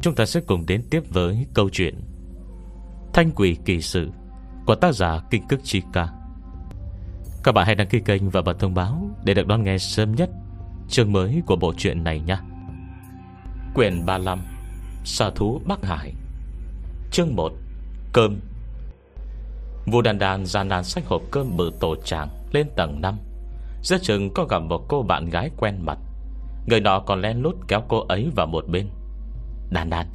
chúng ta sẽ cùng đến tiếp với câu chuyện Thanh Quỷ Kỳ Sự của tác giả Kinh Cức Tri Ca. Các bạn hãy đăng ký kênh và bật thông báo để được đón nghe sớm nhất chương mới của bộ truyện này nhé. Quyển 35, Sở Thú Bắc Hải, chương 1, Cơm. Vua Đàn Đàn gian nan xách hộp cơm bự tổ tràng lên tầng 5. Giữa chừng có gặp một cô bạn gái quen mặt. Người đó còn lén lút kéo cô ấy vào một bên. Đàn Đàn,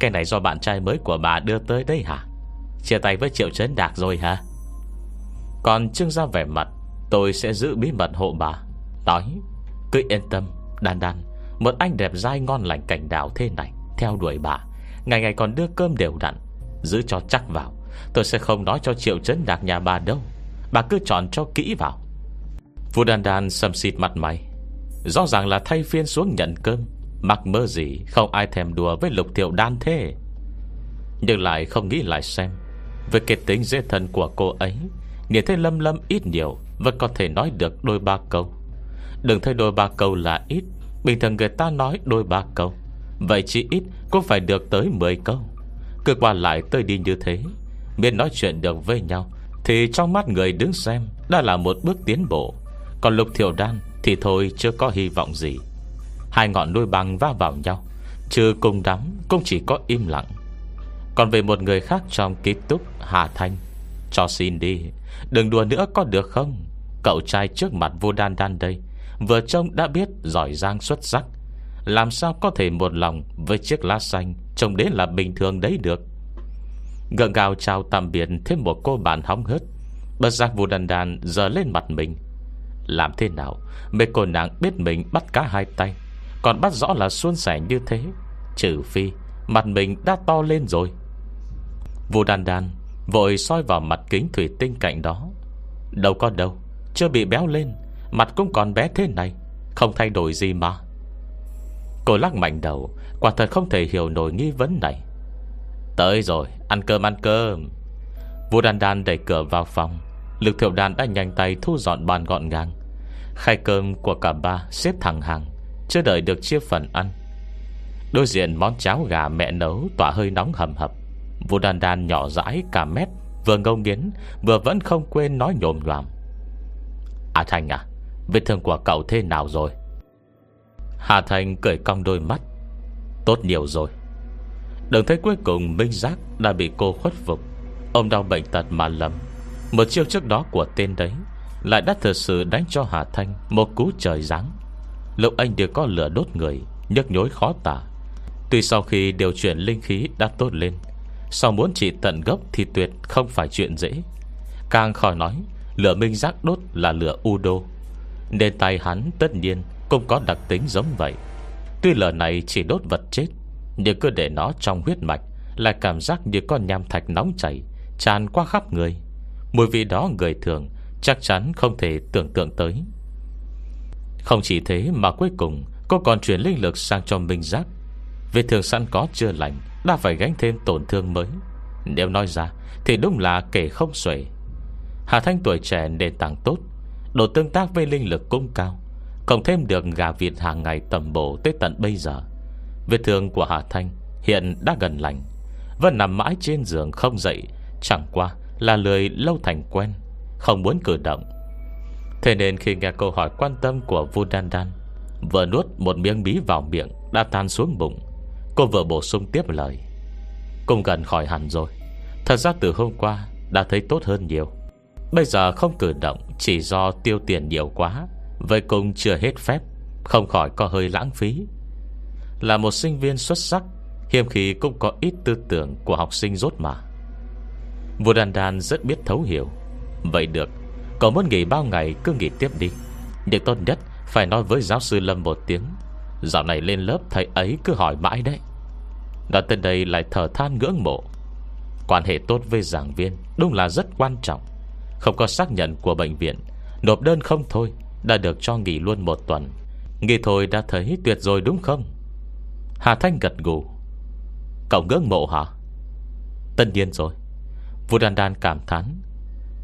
cái này do bạn trai mới của bà đưa tới đấy hả? Chia tay với Triệu Chấn Đạc rồi hả? Còn Trương ra vẻ mặt, tôi sẽ giữ bí mật hộ bà. Nói, cứ yên tâm Đàn Đàn, một anh đẹp dai ngon lành cảnh đào thế này theo đuổi bà, ngày ngày còn đưa cơm đều đặn, giữ cho chắc vào. Tôi sẽ không nói cho Triệu Chấn Đạc nhà bà đâu, bà cứ chọn cho kỹ vào. Vua Đàn Đàn sầm xịt mặt mày. Rõ ràng là thay phiên xuống nhận cơm, mặc mơ gì không ai thèm đùa với Lục Thiệu Đan thế. Nhưng lại không nghĩ lại xem, với cái tính dễ thân của cô ấy, nhìn thấy Lâm Lâm ít nhiều vẫn có thể nói được đôi ba câu. Đừng thấy đôi ba câu là ít, bình thường người ta nói đôi ba câu, vậy chỉ ít cũng phải được tới 10 câu. Cứ qua lại tới đi như thế, biết nói chuyện được với nhau, thì trong mắt người đứng xem đã là một bước tiến bộ. Còn Lục Thiệu Đan thì thôi chưa có hy vọng gì. Hai ngọn đuôi bằng va vào nhau, chứ cùng đắm cũng chỉ có im lặng. Còn về một người khác trong ký túc, Hà Thanh, cho xin đi, đừng đùa nữa có được không? Cậu trai trước mặt vua Đan Đan đây, vừa trông đã biết giỏi giang xuất sắc, làm sao có thể một lòng với chiếc lá xanh trông đến là bình thường đấy được. Gượng gạo chào tạm biệt thêm một cô bạn hóng hớt, bất giác vua Đan Đan giở lên mặt mình. Làm thế nào mấy cô nàng biết mình bắt cá hai tay, còn bắt rõ là suôn sẻ như thế, trừ phi mặt mình đã to lên rồi. Vua Đan Đan vội soi vào mặt kính thủy tinh cạnh đó. Đâu có đâu, chưa bị béo lên, mặt cũng còn bé thế này, không thay đổi gì mà. Cô lắc mạnh đầu, quả thật không thể hiểu nổi nghi vấn này. Tới rồi, ăn cơm ăn cơm. Vua Đan Đan đẩy cửa vào phòng. Lực Thiệu Đan đã nhanh tay thu dọn bàn gọn gàng. Khay cơm của cả ba xếp thẳng hàng, chưa đợi được chia phần ăn. Đối diện món cháo gà mẹ nấu tỏa hơi nóng hầm hập. Vua Đan Đan nhỏ rãi cả mét, vừa ngấu nghiến vừa vẫn không quên nói nhồm nhoàm. À Thành à, vết thương của cậu thế nào rồi? Hà Thành cười cong đôi mắt. Tốt nhiều rồi. Đừng thấy cuối cùng minh giác đã bị cô khuất phục. Ông đau bệnh tật mà lầm. Một chiêu trước đó của tên đấy lại đã thật sự đánh cho Hà Thanh một cú trời giáng. Lúc anh đều có lửa đốt người, nhức nhối khó tả. Tuy sau khi điều chuyển linh khí đã tốt lên, sau muốn trị tận gốc thì tuyệt không phải chuyện dễ. Càng khỏi nói lửa minh giác đốt là lửa u đô, nên tay hắn tất nhiên cũng có đặc tính giống vậy. Tuy lửa này chỉ đốt vật chết, nhưng cứ để nó trong huyết mạch là cảm giác như con nham thạch nóng chảy tràn qua khắp người. Mùi vị đó người thường chắc chắn không thể tưởng tượng tới. Không chỉ thế mà cuối cùng cô còn chuyển linh lực sang cho minh giác. Vết thương sẵn có chưa lành đã phải gánh thêm tổn thương mới. Nếu nói ra thì đúng là kể không xuể. Hà Thanh tuổi trẻ nền tảng tốt, độ tương tác với linh lực cũng cao, cộng thêm được gà vịt hàng ngày tầm bổ tới tận bây giờ, vết thương của Hà Thanh hiện đã gần lành. Vẫn nằm mãi trên giường không dậy, chẳng qua là lười lâu thành quen, không muốn cử động. Thế nên khi nghe câu hỏi quan tâm của vua Đan Đan, vừa nuốt một miếng bí vào miệng đã tan xuống bụng. Cô vừa bổ sung tiếp lời, cũng gần khỏi hẳn rồi. Thật ra từ hôm qua đã thấy tốt hơn nhiều. Bây giờ không cử động chỉ do tiêu tiền nhiều quá, vậy cũng chưa hết phép, không khỏi có hơi lãng phí. Là một sinh viên xuất sắc, hiếm khi cũng có ít tư tưởng của học sinh rốt mà. Vua Đan Đan rất biết thấu hiểu. Vậy được, cậu muốn nghỉ bao ngày cứ nghỉ tiếp đi, nhưng tốt nhất phải nói với giáo sư Lâm một tiếng. Dạo này lên lớp thầy ấy cứ hỏi mãi đấy. Đoạn tên đây lại thở than ngưỡng mộ. Quan hệ tốt với giảng viên đúng là rất quan trọng. Không có xác nhận của bệnh viện, nộp đơn không thôi đã được cho nghỉ luôn một tuần. Nghỉ thôi đã thấy tuyệt rồi đúng không? Hà Thanh gật gù. Cậu ngưỡng mộ hả? Tất nhiên rồi. Vua Đan Đan cảm thán.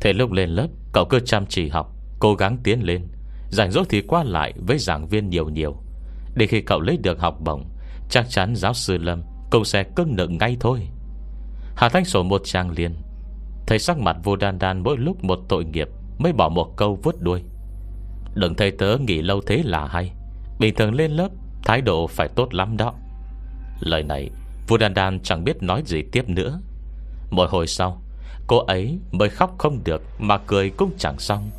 Thế lúc lên lớp cậu cứ chăm chỉ học, cố gắng tiến lên, rảnh rỗi thì qua lại với giảng viên nhiều nhiều. Để khi cậu lấy được học bổng, chắc chắn giáo sư Lâm cũng sẽ cưng nựng ngay thôi. Hà Thanh sổ một trang liền. Thấy sắc mặt vô đan đan mỗi lúc một tội nghiệp, mới bỏ một câu vuốt đuôi. Đừng thấy tớ nghỉ lâu thế là hay, bình thường lên lớp thái độ phải tốt lắm đó. Lời này vô đan đan chẳng biết nói gì tiếp nữa. Một hồi sau, cô ấy mới khóc không được mà cười cũng chẳng xong.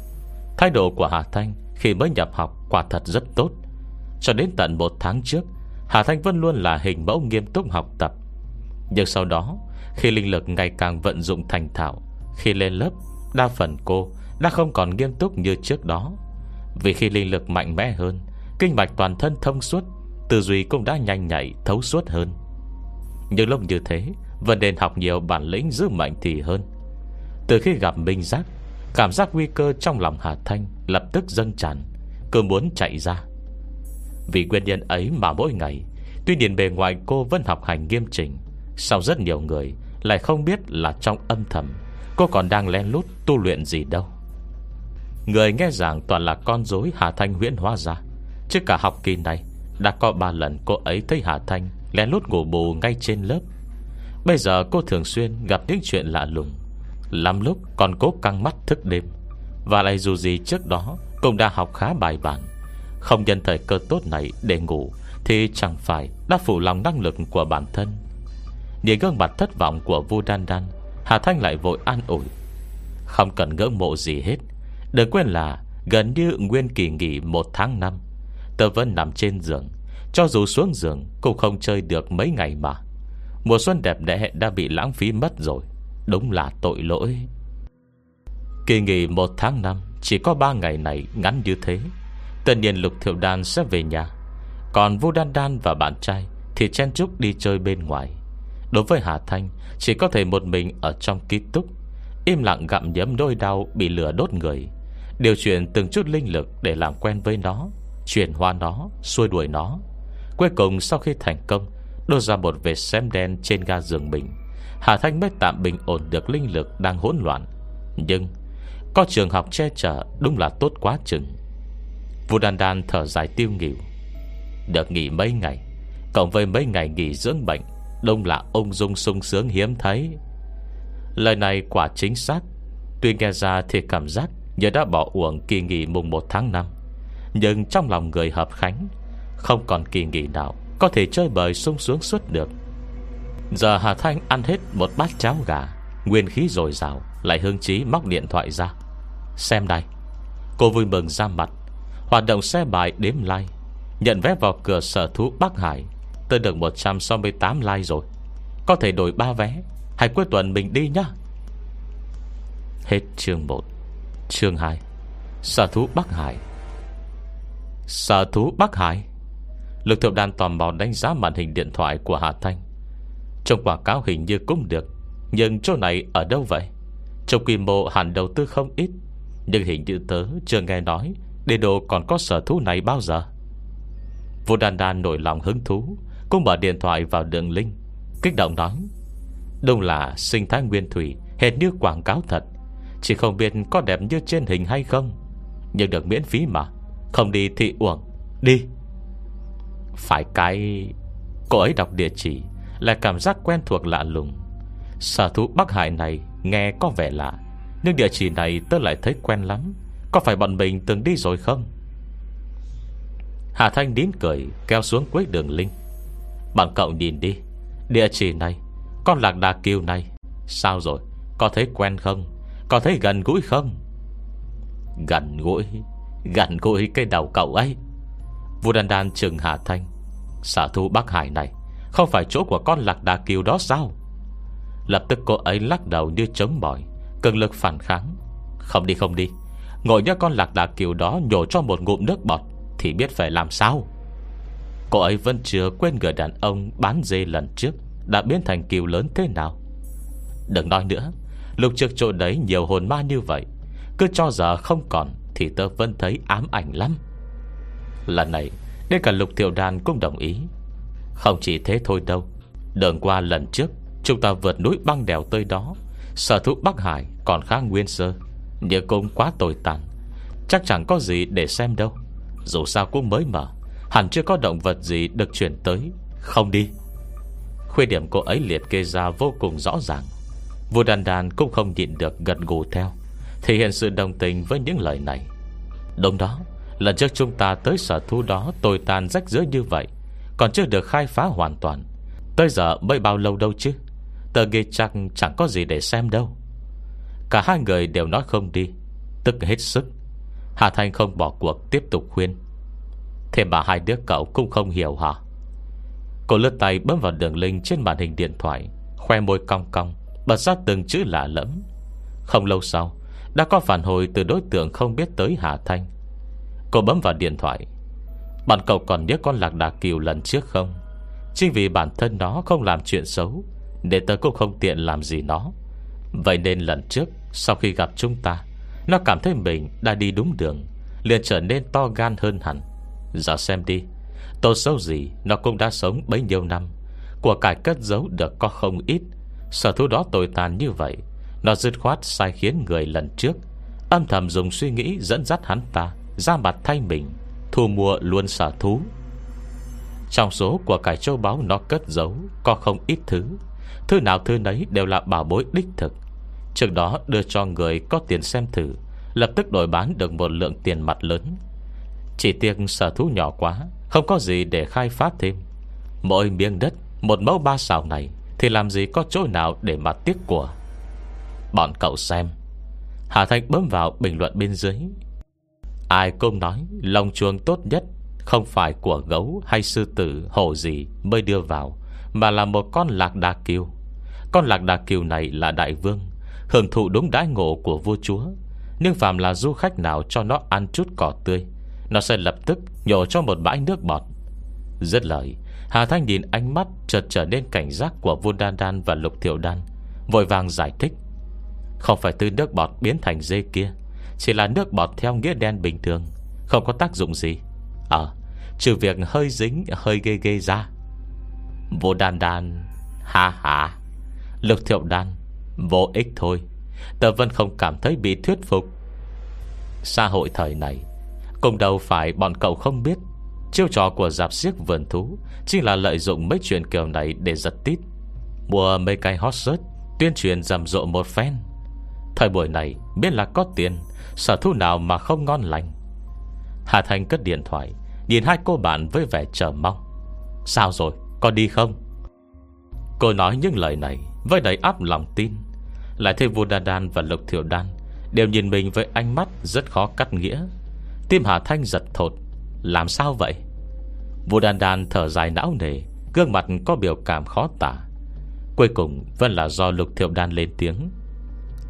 Thái độ của Hà Thanh khi mới nhập học quả thật rất tốt. Cho đến tận một tháng trước, Hà Thanh vẫn luôn là hình mẫu nghiêm túc học tập. Nhưng sau đó, khi linh lực ngày càng vận dụng thành thạo, khi lên lớp, đa phần cô đã không còn nghiêm túc như trước đó. Vì khi linh lực mạnh mẽ hơn, kinh mạch toàn thân thông suốt, tư duy cũng đã nhanh nhạy, thấu suốt hơn. Nhưng lúc như thế, vẫn nên học nhiều bản lĩnh giữ mạnh thì hơn. Từ khi gặp Minh Giác, cảm giác nguy cơ trong lòng Hà Thanh lập tức dâng tràn, cứ muốn chạy ra. Vì nguyên nhân ấy mà mỗi ngày, tuy nhìn bề ngoài cô vẫn học hành nghiêm chỉnh, sau rất nhiều người lại không biết là trong âm thầm cô còn đang lén lút tu luyện gì đâu. Người nghe giảng toàn là con rối Hà Thanh huyễn hóa ra. Chứ cả học kỳ này đã có 3 lần cô ấy thấy Hà Thanh lén lút ngủ bù ngay trên lớp. Bây giờ cô thường xuyên gặp những chuyện lạ lùng, lắm lúc còn cố căng mắt thức đêm. Và lại dù gì trước đó cũng đã học khá bài bản, không nhân thời cơ tốt này để ngủ thì chẳng phải đã phụ lòng năng lực của bản thân. Nhìn gương mặt thất vọng của Vu Đan Đan, Hà Thanh lại vội an ủi. Không cần ngưỡng mộ gì hết. Đừng quên là gần như nguyên kỳ nghỉ 1 tháng 5, tớ vẫn nằm trên giường. Cho dù xuống giường cũng không chơi được mấy ngày mà. Mùa xuân đẹp đẽ đã bị lãng phí mất rồi. Đúng là tội lỗi. Kỳ nghỉ 1 tháng 5 chỉ có 3 ngày này ngắn như thế. Tất nhiên Lục Thiệu Đan sẽ về nhà, còn Vu Đan Đan và bạn trai thì chen chúc đi chơi bên ngoài. Đối với Hà Thanh, chỉ có thể một mình ở trong ký túc, im lặng gặm nhấm nỗi đau bị lửa đốt người, điều chuyển từng chút linh lực để làm quen với nó, chuyển hóa nó, xuôi đuổi nó. Cuối cùng sau khi thành công đốt ra một vệt xém đen trên ga giường mình, Hà Thanh mới tạm bình ổn được linh lực đang hỗn loạn. Nhưng có trường học che chở đúng là tốt quá chừng. Vu Đan Đan thở dài tiêu nghỉu. Được nghỉ mấy ngày cộng với mấy ngày nghỉ dưỡng bệnh, đông là ông dung sung sướng hiếm thấy. Lời này quả chính xác. Tuy nghe ra thì cảm giác như đã bỏ uổng kỳ nghỉ mùng 1 tháng 5, nhưng trong lòng người hợp khánh không còn kỳ nghỉ nào có thể chơi bời sung sướng suốt được. Giờ Hà Thanh ăn hết một bát cháo gà, nguyên khí dồi dào, lại hưng trí móc điện thoại ra. Xem đây. Cô vui mừng ra mặt. Hoạt động xe bài đếm like, nhận vé vào cửa sở thú Bắc Hải tới được 168 like rồi. Có thể đổi 3 vé. Hãy cuối tuần mình đi nhá. Hết chương 1. Chương 2. Sở thú Bắc Hải. Sở thú Bắc Hải. Lực Thượng Đan tò mò đánh giá màn hình điện thoại của Hà Thanh. Trong quảng cáo hình như cũng được, nhưng chỗ này ở đâu vậy? Trong quy mô hẳn đầu tư không ít, nhưng hình như tớ chưa nghe nói để đồ còn có sở thú này bao giờ. Vu Đan Đan nổi lòng hứng thú, cũng mở điện thoại vào đường link, kích động nói. Đúng là sinh thái nguyên thủy, hệt như quảng cáo thật. Chỉ không biết có đẹp như trên hình hay không, nhưng được miễn phí mà, không đi thì uổng. Đi. Phải cái. Cô ấy đọc địa chỉ là cảm giác quen thuộc lạ lùng. Sở thú Bắc Hải này nghe có vẻ lạ, nhưng địa chỉ này tớ lại thấy quen lắm. Có phải bọn mình từng đi rồi không? Hà Thanh nín cười kéo xuống cuối đường link. Bạn cậu nhìn đi. Địa chỉ này, con Lạc Đà Kiều này, sao rồi? Có thấy quen không? Có thấy gần gũi không? Gần gũi cái đầu cậu ấy. Vu Đan Đan trừng Hà Thanh. Sở thú Bắc Hải này không phải chỗ của con Lạc Đà Kiều đó sao? Lập tức cô ấy lắc đầu như chống bỏi, cường lực phản kháng. Không đi. Ngồi nhớ con Lạc Đà Kiều đó nhổ cho một ngụm nước bọt thì biết phải làm sao. Cô ấy vẫn chưa quên người đàn ông bán dê lần trước đã biến thành kiều lớn thế nào. Đừng nói nữa. Lúc trước chỗ đấy nhiều hồn ma như vậy, cứ cho giờ không còn thì tớ vẫn thấy ám ảnh lắm. Lần này đến cả Lục Thiệu Đan cũng đồng ý. Không chỉ thế thôi đâu. Đường qua lần trước chúng ta vượt núi băng đèo tới đó, sở thú Bắc Hải còn khá nguyên sơ, nhưng cũng quá tồi tàn. Chắc chẳng có gì để xem đâu. Dù sao cũng mới mở, hẳn chưa có động vật gì được chuyển tới. Không đi. Khuyết điểm cô ấy liệt kê ra vô cùng rõ ràng. Vua Đan Đan cũng không nhịn được gật gù theo, thể hiện sự đồng tình với những lời này. Đúng đó, lần trước chúng ta tới sở thú đó tồi tàn rách rưới như vậy, còn chưa được khai phá hoàn toàn. Tới giờ mới bao lâu đâu chứ, tờ ghi chắc chẳng có gì để xem đâu. Cả hai người đều nói không đi, tức hết sức. Hà Thanh không bỏ cuộc, tiếp tục khuyên. Thế mà hai đứa cậu cũng không hiểu hả? Cô lướt tay bấm vào đường link trên màn hình điện thoại, khoe môi cong cong, bật ra từng chữ lạ lẫm. Không lâu sau đã có phản hồi từ đối tượng không biết tới Hà Thanh. Cô bấm vào điện thoại. Bạn cậu còn nhớ con Lạc Đà Kiều lần trước không? Chính vì bản thân nó không làm chuyện xấu, để tớ cũng không tiện làm gì nó. Vậy nên lần trước sau khi gặp chúng ta, nó cảm thấy mình đã đi đúng đường, liền trở nên to gan hơn hẳn. Giờ xem đi, tốt xấu gì nó cũng đã sống bấy nhiêu năm, của cải cất giấu được có không ít. Sở thú đó tồi tàn như vậy, nó dứt khoát sai khiến người lần trước âm thầm dùng suy nghĩ dẫn dắt hắn ta ra mặt thay mình thu mua luôn sở thú. Trong số của cải châu báu nó cất giấu có không ít thứ, thứ nào thứ nấy đều là bảo bối đích thực. Trước đó đưa cho người có tiền xem thử, lập tức đổi bán được một lượng tiền mặt lớn. Chỉ tiếc sở thú nhỏ quá, không có gì để khai phát thêm. Mỗi miếng đất một mẫu ba xào này thì làm gì có chỗ nào để mà tiếc của. Bọn cậu xem. Hà Thanh bấm vào bình luận bên dưới. Ai cũng nói lòng chuồng tốt nhất không phải của gấu hay sư tử hổ gì mới đưa vào, mà là một con Lạc Đà Kiều. Con Lạc Đà Kiều này là đại vương, hưởng thụ đúng đãi ngộ của vua chúa, nhưng phàm là du khách nào cho nó ăn chút cỏ tươi, nó sẽ lập tức nhổ cho một bãi nước bọt. Dứt lời, Hà Thanh nhìn ánh mắt chợt trở nên cảnh giác của vua Đan Đan và Lục Thiểu Đan, vội vàng giải thích. Không phải từ nước bọt biến thành dê kia, chỉ là nước bọt theo nghĩa đen bình thường, không có tác dụng gì. Trừ việc hơi dính, hơi ghê ghê ra. Vô Đan Đan ha ha, Lục Thiệu Đan vô ích thôi. Tớ vẫn không cảm thấy bị thuyết phục. Xã hội thời này cũng đâu phải bọn cậu không biết, chiêu trò của rạp xiếc vườn thú chính là lợi dụng mấy chuyện kiểu này để giật tít, mua mấy cái hot search tuyên truyền rầm rộ một phen. Thời buổi này biết là có tiền, sở thú nào mà không ngon lành. Hà Thanh cất điện thoại, nhìn hai cô bạn với vẻ chờ mong. Sao rồi, có đi không? Cô nói những lời này với đầy áp lòng tin. Lại thêm vua Đan Đan và Lục Thiểu Đan đều nhìn mình với ánh mắt rất khó cắt nghĩa. Tim Hà Thanh giật thột. Làm sao vậy? Vua Đan Đan thở dài não nề, gương mặt có biểu cảm khó tả. Cuối cùng vẫn là do Lục Thiểu Đan lên tiếng.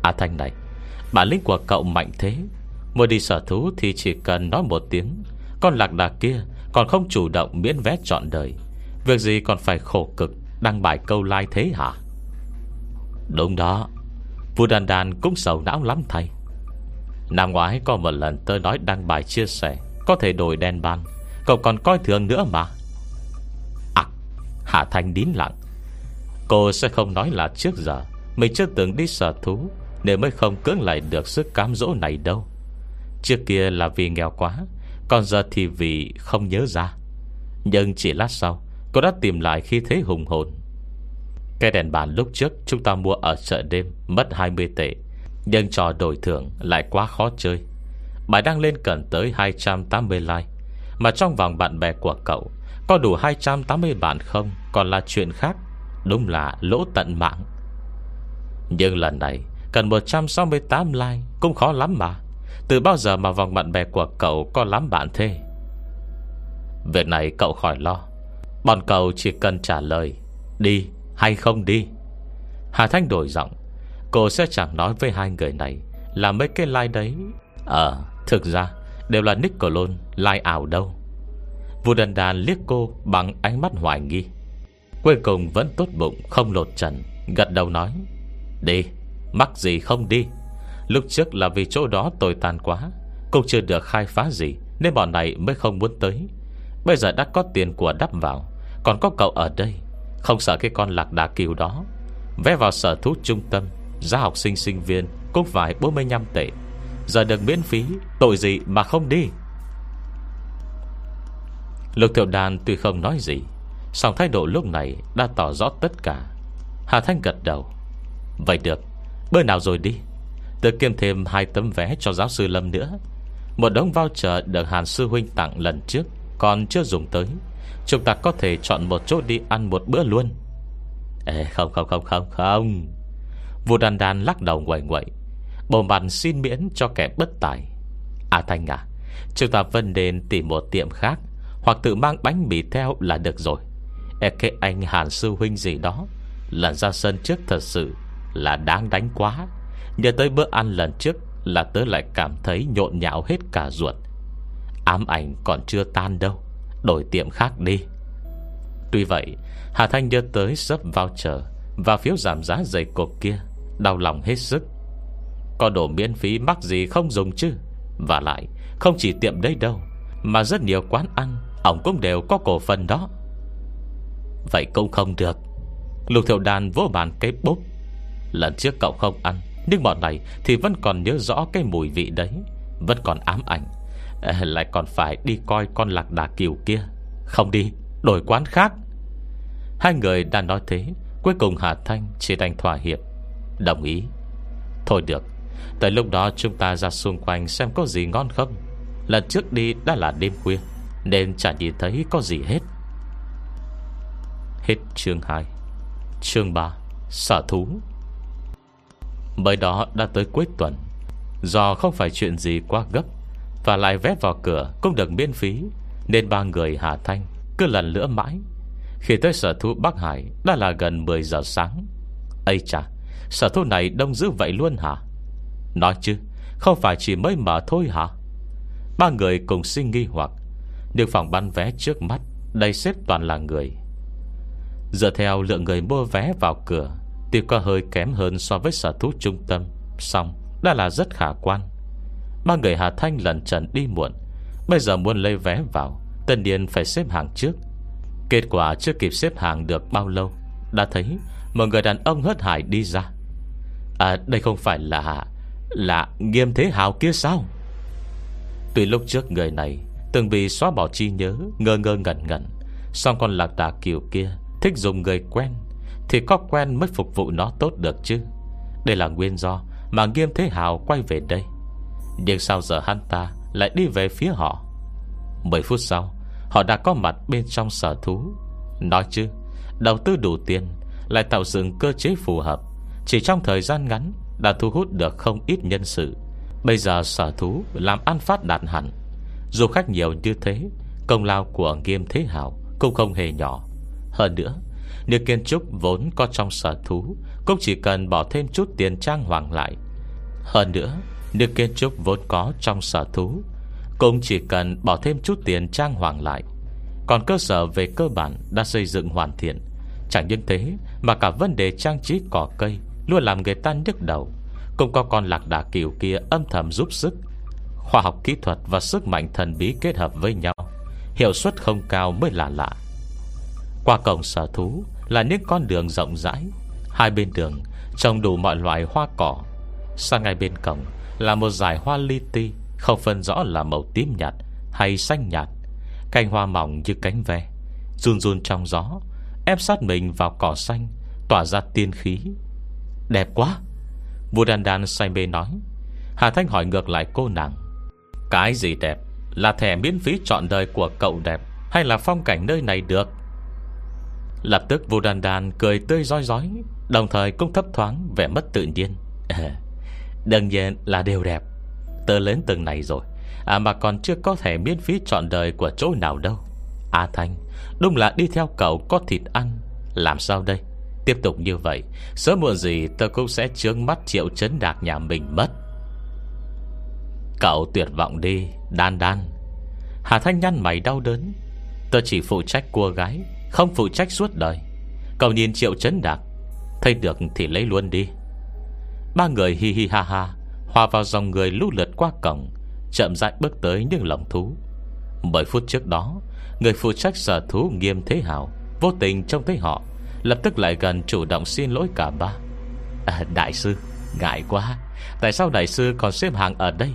À Thanh này, bản lĩnh của cậu mạnh thế, mua đi sở thú thì chỉ cần nói một tiếng. Con Lạc Đà kia còn không chủ động miễn vé trọn đời, việc gì còn phải khổ cực đăng bài câu like thế hả? Đúng đó, vua Đan Đan cũng sầu não lắm thay. Năm ngoái có một lần tớ nói đăng bài chia sẻ có thể đổi đen ban, cậu còn coi thường nữa mà. Hà Thanh nín lặng. Cô sẽ không nói là trước giờ mình chưa từng đi sở thú nên mới không cưỡng lại được sức cám dỗ này đâu. Trước kia là vì nghèo quá, còn giờ thì vì không nhớ ra. Nhưng chỉ lát sau, cô đã tìm lại khí thế hùng hồn. Cái đèn bàn lúc trước chúng ta mua ở chợ đêm mất 20 tệ, nhưng trò đổi thưởng lại quá khó chơi. Bài đăng lên cần tới 280 like, mà trong vòng bạn bè của cậu có đủ 280 bạn không còn là chuyện khác. Đúng là lỗ tận mạng. Nhưng lần này cần 168 like cũng khó lắm mà. Từ bao giờ mà vòng bạn bè của cậu có lắm bạn thế? Việc này cậu khỏi lo, bọn cậu chỉ cần trả lời đi hay không đi. Hà Thanh đổi giọng. Cô sẽ chẳng nói với hai người này là mấy cái like đấy thực ra đều là nick clone, like ảo đâu. Vua Đan Đan liếc cô bằng ánh mắt hoài nghi. Cuối cùng vẫn tốt bụng không lột trần, gật đầu nói đi, mắc gì không đi. Lúc trước là vì chỗ đó tồi tàn quá, cũng chưa được khai phá gì nên bọn này mới không muốn tới. Bây giờ đã có tiền của đắp vào, còn có cậu ở đây, không sợ cái con Lạc Đà Kiều đó. Vé vào sở thú trung tâm giá học sinh sinh viên cũng phải 45 tệ, giờ được miễn phí, tội gì mà không đi. Lục Thiệu Đan tuy không nói gì, song thái độ lúc này đã tỏ rõ tất cả. Hà Thanh gật đầu. Vậy được, bữa nào rồi đi. Tự kiếm thêm 2 tấm vé cho giáo sư Lâm nữa. Một đống voucher được Hàn sư huynh tặng lần trước còn chưa dùng tới, chúng ta có thể chọn một chỗ đi ăn một bữa luôn. Ê, không. Vua Đan Đan lắc đầu nguậy nguậy, bầu mặt xin miễn cho kẻ bất tài. À Thanh à, chúng ta vẫn nên tìm một tiệm khác, hoặc tự mang bánh mì theo là được rồi. Ê, cái anh Hàn sư huynh gì đó lần ra sân trước thật sự là đáng đánh quá. Nhớ tới bữa ăn lần trước là tớ lại cảm thấy nhộn nhạo hết cả ruột. Ám ảnh còn chưa tan đâu, đổi tiệm khác đi. Tuy vậy, Hà Thanh đưa tới sấp voucher và phiếu giảm giá dày cộp kia, đau lòng hết sức. Có đồ miễn phí mắc gì không dùng chứ. Và lại, không chỉ tiệm đây đâu, mà rất nhiều quán ăn ổng cũng đều có cổ phần đó. Vậy cũng không được. Lục Thiệu Đàn vỗ bàn cái bốp. Lần trước cậu không ăn, nhưng bọn này thì vẫn còn nhớ rõ cái mùi vị đấy, vẫn còn ám ảnh. Lại còn phải đi coi con lạc đà kiều kia. Không đi, đổi quán khác. Hai người đang nói thế, cuối cùng Hà Thanh chỉ đành thỏa hiệp. Đồng ý. Thôi được, tới lúc đó chúng ta ra xung quanh xem có gì ngon không. Lần trước đi đã là đêm khuya nên chả nhìn thấy có gì hết. Hết chương 2. Chương 3. Sở thú. Mới đó đã tới cuối tuần. Do không phải chuyện gì quá gấp, và lại vé vào cửa cũng được miễn phí, nên ba người Hà Thanh cứ lần lữa mãi. Khi tới sở thú Bắc Hải đã là gần 10 giờ sáng. Ây chà, sở thú này đông dữ vậy luôn hả? Nói chứ, không phải chỉ mới mở thôi hả? Ba người cùng suy nghi hoặc. Điều phòng bán vé trước mắt đầy xếp toàn là người. Dựa theo lượng người mua vé vào cửa, tuy có hơi kém hơn so với sở thú trung tâm, song đã là rất khả quan. Ba người Hà Thanh lần trần đi muộn, bây giờ muốn lấy vé vào tất nhiên phải xếp hàng trước. Kết quả chưa kịp xếp hàng được bao lâu, đã thấy một người đàn ông hớt hải đi ra. À, đây không phải là Nghiêm Thế Hào kia sao? Tuy lúc trước người này từng bị xóa bỏ trí nhớ, ngơ ngơ ngẩn ngẩn, song con lạc đà kiều kia thích dùng người quen, thì có quen mới phục vụ nó tốt được chứ. Đây là nguyên do mà Nghiêm Thế Hào quay về đây. Nhưng sao giờ hắn ta lại đi về phía họ? 10 phút sau, họ đã có mặt bên trong sở thú. Nói chứ, đầu tư đủ tiền, lại tạo dựng cơ chế phù hợp, chỉ trong thời gian ngắn đã thu hút được không ít nhân sự. Bây giờ sở thú làm ăn phát đạt hẳn. Dù khách nhiều như thế, công lao của Nghiêm Thế Hào cũng không hề nhỏ. Hơn nữa, nếu kiến trúc vốn có trong sở thú cũng chỉ cần bỏ thêm chút tiền trang hoàng lại. Hơn nữa, nếu kiến trúc vốn có trong sở thú cũng chỉ cần bỏ thêm chút tiền trang hoàng lại. Còn cơ sở về cơ bản đã xây dựng hoàn thiện. Chẳng những thế mà cả vấn đề trang trí cỏ cây luôn làm người ta nhức đầu, cũng có con lạc đà kiều kia âm thầm giúp sức. Khoa học kỹ thuật và sức mạnh thần bí kết hợp với nhau, hiệu suất không cao mới là lạ. Qua cổng sở thú là những con đường rộng rãi, hai bên đường trồng đủ mọi loại hoa cỏ. Sang ngay bên cổng là một dải hoa li ti, không phân rõ là màu tím nhạt hay xanh nhạt. Cành hoa mỏng như cánh ve, run run trong gió, ép sát mình vào cỏ xanh, tỏa ra tiên khí. Đẹp quá! Vua Đan Đan say mê nói. Hà Thanh hỏi ngược lại cô nàng. Cái gì đẹp? Là thẻ miễn phí trọn đời của cậu đẹp, hay là phong cảnh nơi này được? Lập tức vua Đan Đan cười tươi rói rói, đồng thời cũng thấp thoáng vẻ mất tự nhiên. Đương nhiên là đều đẹp. Tớ lớn từng này rồi, mà còn chưa có thẻ miễn phí trọn đời của chỗ nào đâu. A Thanh, đúng là đi theo cậu có thịt ăn. Làm sao đây? Tiếp tục như vậy, sớm muộn gì tớ cũng sẽ chướng mắt Triệu Chấn Đạc nhà mình mất. Cậu tuyệt vọng đi, Đan Đan. Hà Thanh nhăn mày đau đớn. Tớ chỉ phụ trách cô gái, không phụ trách suốt đời. Cậu nhìn Triệu Chấn Đạc, thấy được thì lấy luôn đi. Ba người hi hi ha ha hòa vào dòng người lũ lượt qua cổng, chậm rãi bước tới những lồng thú. 10 phút trước đó, người phụ trách sở thú Nghiêm Thế Hào vô tình trông thấy họ, lập tức lại gần chủ động xin lỗi cả ba. Đại sư, ngại quá. Tại sao đại sư còn xếp hàng ở đây?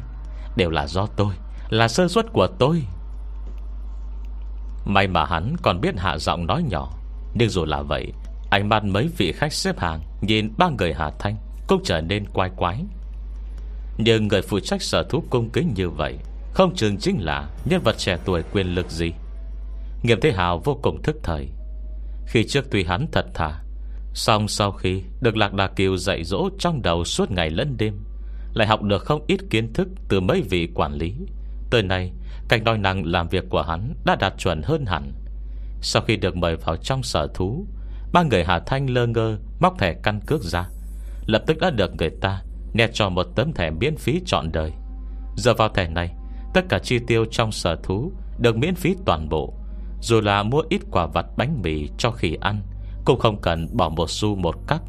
Đều là do tôi, là sơ suất của tôi. May mà hắn còn biết hạ giọng nói nhỏ. Nhưng dù là vậy, ánh mắt mấy vị khách xếp hàng nhìn ba người Hà Thanh cũng trở nên quái quái. Nhưng người phụ trách sở thú cung kính như vậy, không chừng chính là nhân vật trẻ tuổi quyền lực gì. Nghiêm Thế Hào vô cùng thức thời. Khi trước tuy hắn thật thà, song sau khi được Lạc Đà Kiều dạy dỗ trong đầu suốt ngày lẫn đêm, lại học được không ít kiến thức từ mấy vị quản lý. Tới nay, cách đòi năng làm việc của hắn đã đạt chuẩn hơn hẳn. Sau khi được mời vào trong sở thú, ba người Hà Thanh lơ ngơ móc thẻ căn cước ra, lập tức đã được người ta nét cho một tấm thẻ miễn phí trọn đời. Giờ vào thẻ này, tất cả chi tiêu trong sở thú được miễn phí toàn bộ. Dù là mua ít quả vặt bánh mì cho khỉ ăn, cũng không cần bỏ một xu một cắc.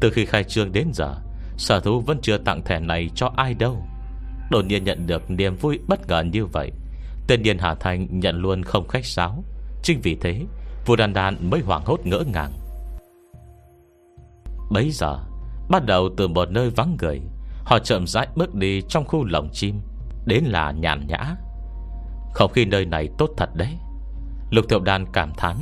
Từ khi khai trương đến giờ, sở thú vẫn chưa tặng thẻ này cho ai đâu. Đột nhiên nhận được niềm vui bất ngờ như vậy, tên điên Hà Thanh nhận luôn không khách sáo. Chính vì thế, Vua Đan Đan mới hoảng hốt ngỡ ngàng. Bấy giờ, bắt đầu từ một nơi vắng người, họ chậm rãi bước đi trong khu lồng chim, đến là nhàn nhã. Không khí nơi này tốt thật đấy, Lục Thiệu Đan cảm thán.